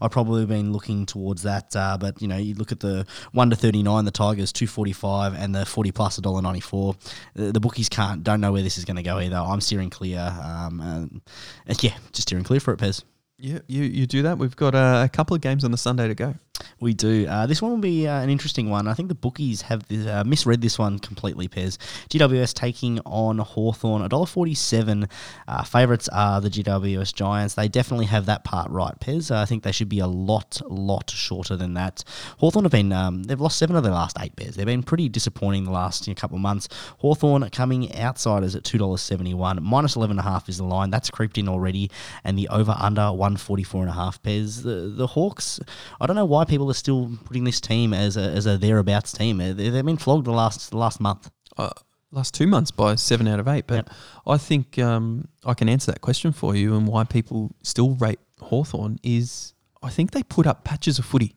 I'd probably been looking towards that. Uh, but, you know, you look at the one to thirty-nine, the Tigers, two forty-five, and the forty plus, one dollar ninety-four. The, the bookies can't, don't know where this is going to go either. I'm steering clear. Um, and, and yeah, just steering clear for it, Pez. Yeah, you, you do that. We've got uh, a couple of games on the Sunday to go. We do. Uh, this one will be uh, an interesting one. I think the bookies have this, uh, misread this one completely, Pez. G W S taking on Hawthorn, one dollar forty-seven. Uh, favourites are the G W S Giants. They definitely have that part right, Pez. Uh, I think they should be a lot, lot shorter than that. Hawthorn have been, um, they've lost seven of their last eight, Pez. They've been pretty disappointing the last you know, couple of months. Hawthorn coming outsiders at two dollars seventy-one. minus eleven point five is the line. That's creeped in already. And the over-under, one forty-four point five, Pez. The, the Hawks, I don't know why people are still putting this team as a, as a thereabouts team. They've been flogged the last last month, uh, last two months by seven out of eight. But yep. I think um, I can answer that question for you. And why people still rate Hawthorn is I think they put up patches of footy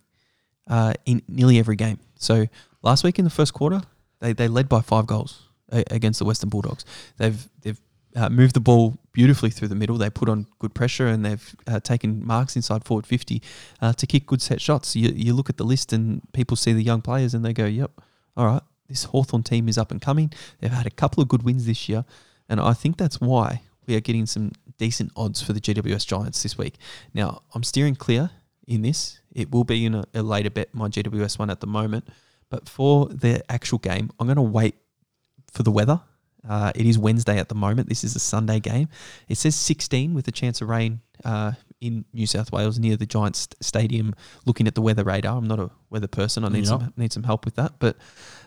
uh, in nearly every game. So last week in the first quarter, they they led by five goals a- against the Western Bulldogs. They've they've uh, moved the ball beautifully through the middle. They put on good pressure and they've uh, taken marks inside forward fifty uh, to kick good set shots. You, you look at the list and people see the young players and they go, yep, all right, this Hawthorn team is up and coming. They've had a couple of good wins this year, and I think that's why we are getting some decent odds for the G W S Giants this week. Now, I'm steering clear in this. It will be in a, a later bet, my G W S one at the moment, but for the actual game, I'm going to wait for the weather. Uh, it is Wednesday at the moment. This is a Sunday game. It says sixteen with a chance of rain uh, in New South Wales near the Giants st- Stadium. Looking at the weather radar, I'm not a weather person. I need You're some not. need some help with that. But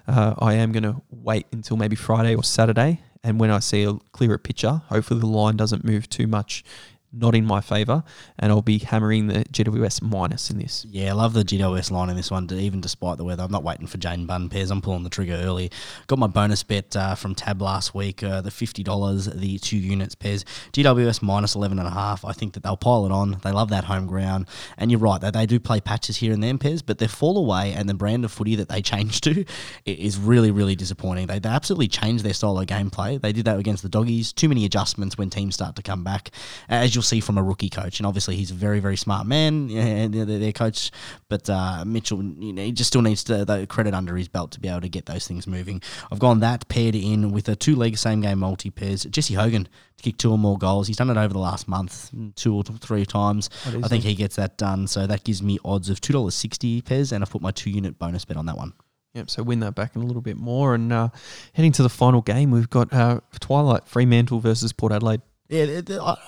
uh, I am going to wait until maybe Friday or Saturday, and when I see a clearer picture, hopefully the line doesn't move too much. Not in my favour, and I'll be hammering the G W S minus in this. Yeah, I love the G W S line in this one, even despite the weather. I'm not waiting for Jane Bunn, Pez. I'm pulling the trigger early. Got my bonus bet uh, from Tab last week, uh, the fifty dollars, the two units, Pez. G W S minus eleven point five. I think that they'll pile it on. They love that home ground. And you're right, that they do play patches here and there, Pez, but their fall away and the brand of footy that they changed to is really, really disappointing. They, they absolutely changed their style of gameplay. They did that against the Doggies. Too many adjustments when teams start to come back. As you'll see from a rookie coach, and obviously he's a very, very smart man, yeah, their coach, but uh, Mitchell, you know, he just still needs to, the credit under his belt to be able to get those things moving. I've gone that paired in with a two-leg same-game multi, Pairs. Jesse Hogan to kick two or more goals. He's done it over the last month, two or three times. I think it? he gets that done, so that gives me odds of two dollars sixty, Pairs, and I've put my two-unit bonus bet on that one. Yep, so win that back in a little bit more, and uh, heading to the final game, we've got uh, Twilight Fremantle versus Port Adelaide. Yeah,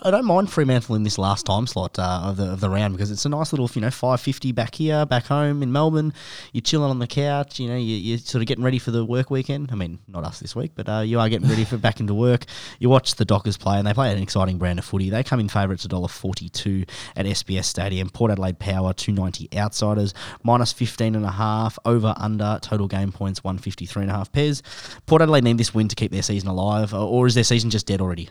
I don't mind Fremantle in this last time slot uh, of the of the round because it's a nice little, you know, five fifty back here, back home in Melbourne. You're chilling on the couch, you know, you, you're sort of getting ready for the work weekend. I mean, not us this week, but uh, you are getting ready for back into work. You watch the Dockers play, and they play an exciting brand of footy. They come in favourites one dollar forty-two at S B S Stadium. Port Adelaide Power, two dollars ninety outsiders, minus fifteen point five, over, under, total game points, one fifty-three point five. Pairs. Port Adelaide need this win to keep their season alive, or is their season just dead already?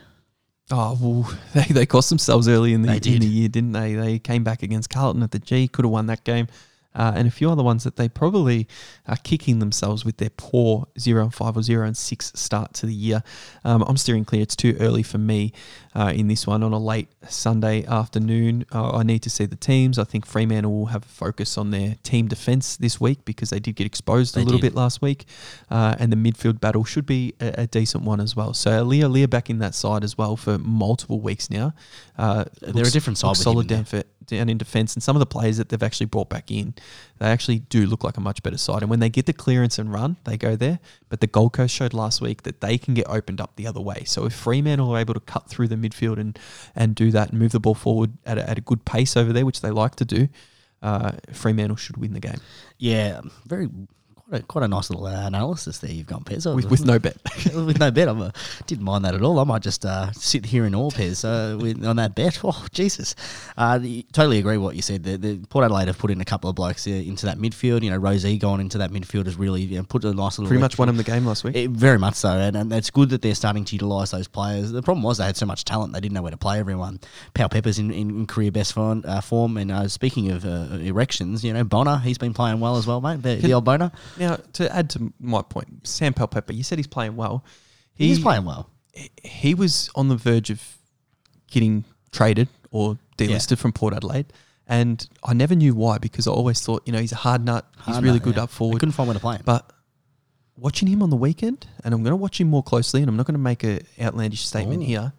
Oh, well, they, they cost themselves early in the, in the year, didn't they? They came back against Carlton at the G, could have won that game, uh, and a few other ones that they probably are kicking themselves with their poor zero and five or zero and six start to the year. Um, I'm steering clear. It's too early for me uh, in this one on a late Sunday afternoon. Uh, I need to see the teams. I think Fremantle will have a focus on their team defence this week because they did get exposed they a little did. bit last week, uh, and the midfield battle should be a, a decent one as well. So Leah Leah back in that side as well for multiple weeks now. Uh, They're looks, a different side. With solid down, for, down in defence, and some of the players that they've actually brought back in, they actually do look like a much better side. And when they get the clearance and run, they go there. But the Gold Coast showed last week that they can get opened up the other way. So if Fremantle are able to cut through the midfield and, and do that and move the ball forward at a, at a good pace over there, which they like to do, uh, Fremantle should win the game. Yeah, very... Quite a, quite a nice little uh, analysis there you've gone, Pez. With, with no bet. With no bet. I uh, didn't mind that at all. I might just uh, sit here in awe, Pez, uh, with, on that bet. Oh, Jesus. Uh, totally agree with what you said. The, the Port Adelaide have put in a couple of blokes uh, into that midfield. You know, Rosie gone into that midfield has really you know, put a nice little... Pretty much won them the game last week. It, very much so. And, and it's good that they're starting to utilise those players. The problem was they had so much talent, they didn't know where to play everyone. Powell Pepper's in, in career best form. Uh, form. And uh, speaking of uh, erections, you know, Bonner, he's been playing well as well, mate. The, the old Bonner. Now, to add to my point, Sam Palpepper, you said he's playing well. He, he's playing well. He was on the verge of getting traded or delisted yeah. from Port Adelaide, and I never knew why because I always thought, you know, he's a hard nut. Hard he's really nut, good yeah. up forward. I couldn't find where to play him. But watching him on the weekend, and I'm going to watch him more closely, and I'm not going to make an outlandish statement Ooh. here.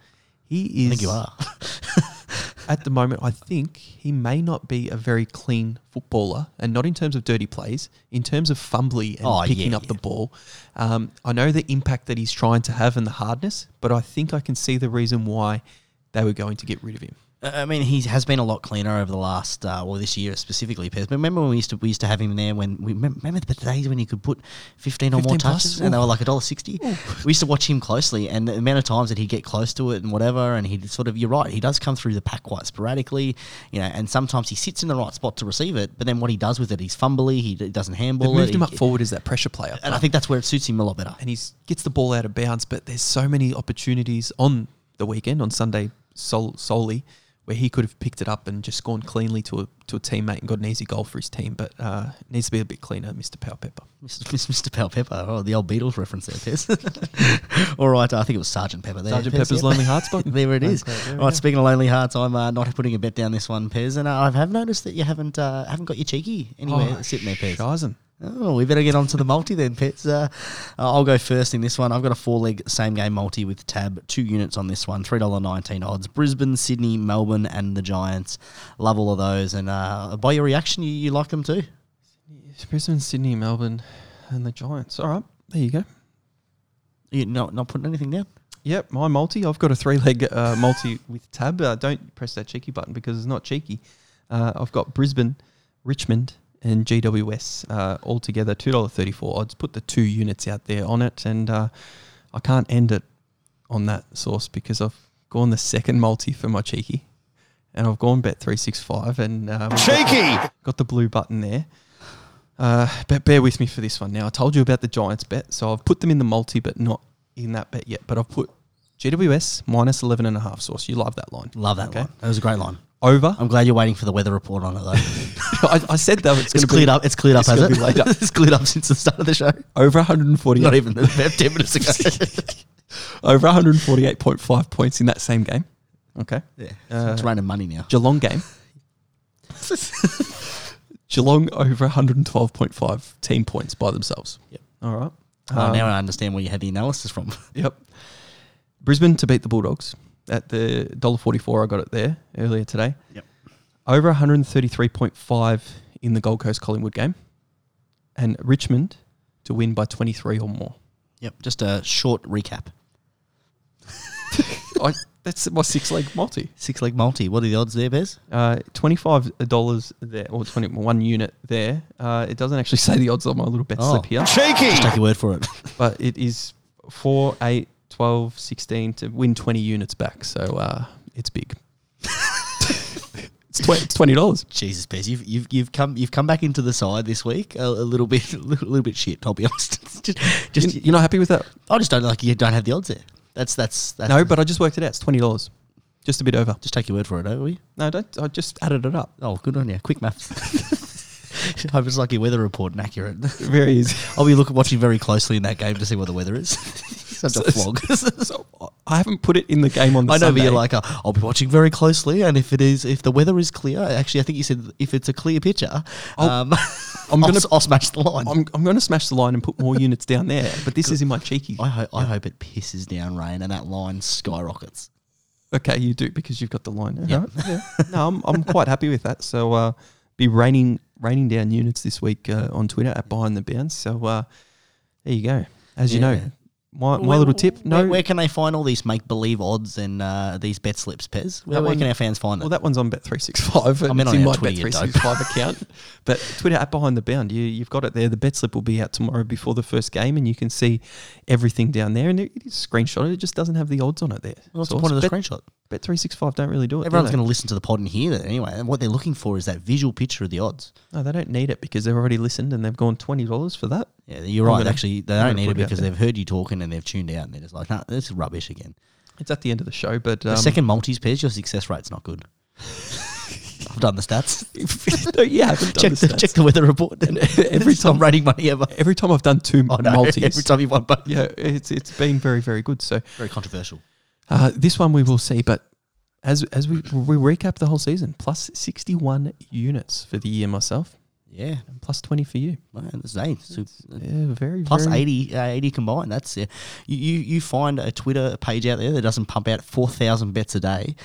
He is. I think you are. at the moment, I think he may not be a very clean footballer, and not in terms of dirty plays, in terms of fumbly and oh, picking yeah, up yeah. the ball. Um, I know the impact that he's trying to have and the hardness, but I think I can see the reason why they were going to get rid of him. I mean, he has been a lot cleaner over the last, uh, well, this year specifically, Pez. But remember when we used to we used to have him there when we remember the days when he could put fifteen or more touches, and they were like one dollar sixty. We used to watch him closely, and the amount of times that he'd get close to it and whatever, and he'd sort of, you're right, he does come through the pack quite sporadically, you know, and sometimes he sits in the right spot to receive it, but then what he does with it, he's fumbly, he doesn't handball it. They moved him up forward as that pressure player, and I think that's where it suits him a lot better. And he gets the ball out of bounds, but there's so many opportunities on the weekend, on Sunday sol- solely, where he could have picked it up and just gone cleanly to a to a teammate and got an easy goal for his team. But uh, needs to be a bit cleaner, Mister Powell-Pepper. Mister Powell-Pepper. Oh, the old Beatles reference there, Pez. All right, I think it was Sergeant Pepper there. Sergeant Pez, Pepper's yeah. Lonely Hearts book. There it is. Okay, there All right, speaking of Lonely Hearts, I'm uh, not putting a bet down this one, Pez. And I have noticed that you haven't uh, haven't got your cheeky anywhere oh, sitting there, Pez. Shizen. Oh, we better get on to the multi then, Pets. Uh, I'll go first in this one. I've got a four-leg same-game multi with tab, two units on this one, three dollars nineteen odds. Brisbane, Sydney, Melbourne and the Giants. Love all of those. And uh, by your reaction, you, you like them too? Brisbane, Sydney, Melbourne and the Giants. All right, there you go. You're not, not putting anything down? Yep, my multi. I've got a three-leg uh, multi with tab. Uh, don't press that cheeky button because it's not cheeky. Uh, I've got Brisbane, Richmond and G W S uh, altogether, two dollars thirty-four odds. Put the two units out there on it, and uh, I can't end it on that, Sauce, because I've gone the second multi for my cheeky, and I've gone bet three sixty-five, and um, cheeky got the blue button there. Uh, but bear with me for this one. Now, I told you about the Giants bet, so I've put them in the multi, but not in that bet yet. But I've put G W S minus eleven and a half, Sauce. You love that line. Love that okay? line. That was a great line. Over. I'm glad you're waiting for the weather report on it, though. I, I said that it's, it's cleared be, up. It's cleared it's up, has it? Later. It's cleared up since the start of the show. Over one hundred forty-eight. Not even about ten minutes ago. Over one hundred forty-eight point five points in that same game. Okay. Yeah. Uh, it's raining money now. Geelong game. Geelong over one hundred twelve point five team points by themselves. Yep. All right. Oh, um, now I understand where you had the analysis from. Yep. Brisbane to beat the Bulldogs. At the one dollar forty-four, I got it there earlier today. Yep. Over one hundred thirty-three point five in the Gold Coast Collingwood game. And Richmond to win by twenty-three or more. Yep, just a short recap. I, that's my six-leg multi. Six-leg multi. What are the odds there, Bez? Uh, twenty-five dollars there, or twenty-one unit there. Uh, it doesn't actually say the odds on my little bet oh. slip here. Cheeky! Just take your word for it. But it is four, eight... twelve, sixteen to win twenty units back. So uh, it's big. It's twenty dollars. Jesus, Pez, you've, you've you've come you've come back into the side this week a, a little bit a little, little bit shit. I'll be honest. just, just you're, you're not happy with that? I just don't like you. Don't have the odds there. That's that's, that's no. But I just worked it out. It's twenty dollars. Just a bit over. Just take your word for it, don't we? No, don't. I just added it up. Oh, good on you. Quick maths. Hope it's like your weather report and accurate. Very easy. I'll be looking, watching very closely in that game to see what the weather is. Such so, a flog. So I haven't put it in the game on the I know, Sunday. But you're like, uh, I'll be watching very closely, and if it is, if the weather is clear, actually, I think you said if it's a clear picture, I'll, um, I'm gonna, I'll, I'll smash the line. I'm, I'm going to smash the line and put more units down there, but this is in my cheeky. I, ho- I hope it pisses down rain and that line skyrockets. Okay, you do, because you've got the line. Yeah. Right? Yeah. No, I'm, I'm quite happy with that, so... Uh, be raining raining down units this week uh, on Twitter at Behind the Bounds. So uh, there you go. As yeah. you know, my, my where, little tip. No, where, where can they find all these make believe odds and uh, these bet slips, Pez? Where, where one, can our fans find them? Well, that one's on Bet three sixty-five. I'm in my Bet three sixty-five account, but Twitter at Behind the Bound. You you've got it there. The bet slip will be out tomorrow before the first game, and you can see everything down there. And it, it is screenshotted. It just doesn't have the odds on it there. Well, what's so the point of the bet, screenshot? Bet three sixty-five don't really do it. Everyone's going to listen to the pod and hear that anyway. And what they're looking for is that visual picture of the odds. No, they don't need it because they've already listened and they've gone twenty dollars for that. Yeah, you're I'm right. Gonna, Actually, they I'm don't need it because it they've heard you talking and they've tuned out and they're just like, nah, this is rubbish again. It's at the end of the show, but... Um, the second multis, Pez, your success rate's not good. I've done the stats. No, yeah, I haven't done check the, the stats. Check the weather report. And every time I'm rating money ever. Every time I've done two oh, multis. No, every time you've won both. Yeah, it's it's been very, very good. So very controversial. Uh, this one we will see, but as as we we recap the whole season, plus sixty-one units for the year myself. Yeah, plus twenty for you. Man, that's eight. So yeah, very plus very eighty, uh, eighty combined. That's uh, you, you. You find a Twitter page out there that doesn't pump out four thousand bets a day,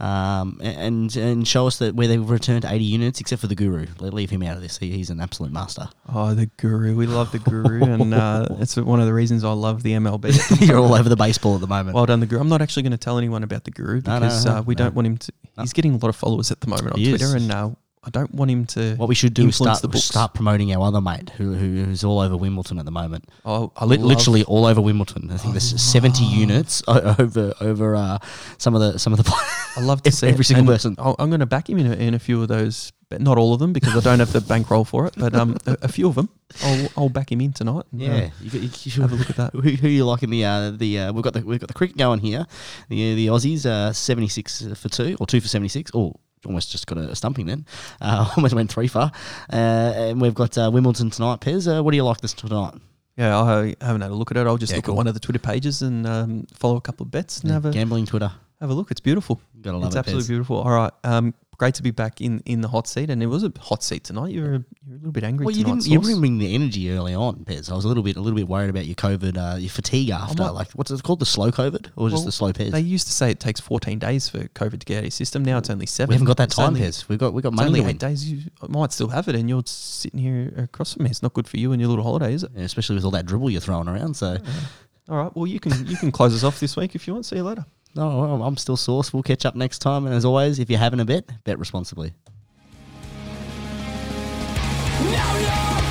um, and and show us that where they've returned eighty units, except for the Guru. Leave him out of this. He, he's an absolute master. Oh, the Guru. We love the Guru, and uh, it's one of the reasons I love the M L B. You're all over the baseball at the moment. Well done, the Guru. I'm not actually going to tell anyone about the Guru because no, no, no, uh, we no. don't want him to. No. He's getting a lot of followers at the moment on he Twitter, is. and. Uh, I don't want him to. What we should do is start, start promoting our other mate, who, who who's all over Wimbledon at the moment. Oh, I li- literally all over Wimbledon. I think I there's seventy units over over uh, some of the some of the. I love to see every it. single and person. I'm going to back him in a, in a few of those, but not all of them because I don't have the bankroll for it. But um, a, a few of them, I'll I'll back him in tonight. And, yeah, uh, you, you should have a look at that. Who, who you like in the uh, the uh, we've got the we've got the cricket going here. The the Aussies uh, seventy six for two or two for seventy six or. Almost just got a stumping then. Uh, almost went three for. Uh, and we've got uh, Wimbledon tonight, Pez. Uh, what do you like this tonight? Yeah, I haven't had a look at it. I'll just yeah, look cool. at one of the Twitter pages and um, follow a couple of bets and yeah, have a gambling Twitter. Have a look. It's beautiful. Got to love it. It's absolutely Pez. beautiful. All right. Um, Great to be back in, in the hot seat, and it was a hot seat tonight. You were a, you were a little bit angry well, tonight. Well, you, you didn't bring the energy early on, Pez. I was a little bit a little bit worried about your COVID, uh, your fatigue after. Might, like, what's it called, the slow COVID, or well, just the slow Pez? They used to say it takes fourteen days for COVID to get out of your system. Now it's only seven. We haven't got that it's time, only, Pez. We got we got it's money. Only eight win. days. You might still have it, and you're sitting here across from me. It's not good for you and your little holiday, is it? Yeah, especially with all that dribble you're throwing around. So, yeah. all right. Well, you can you can close us off this week if you want. See you later. No, I'm still Sauce. We'll catch up next time. And as always, if you're having a bet, bet responsibly. No, no!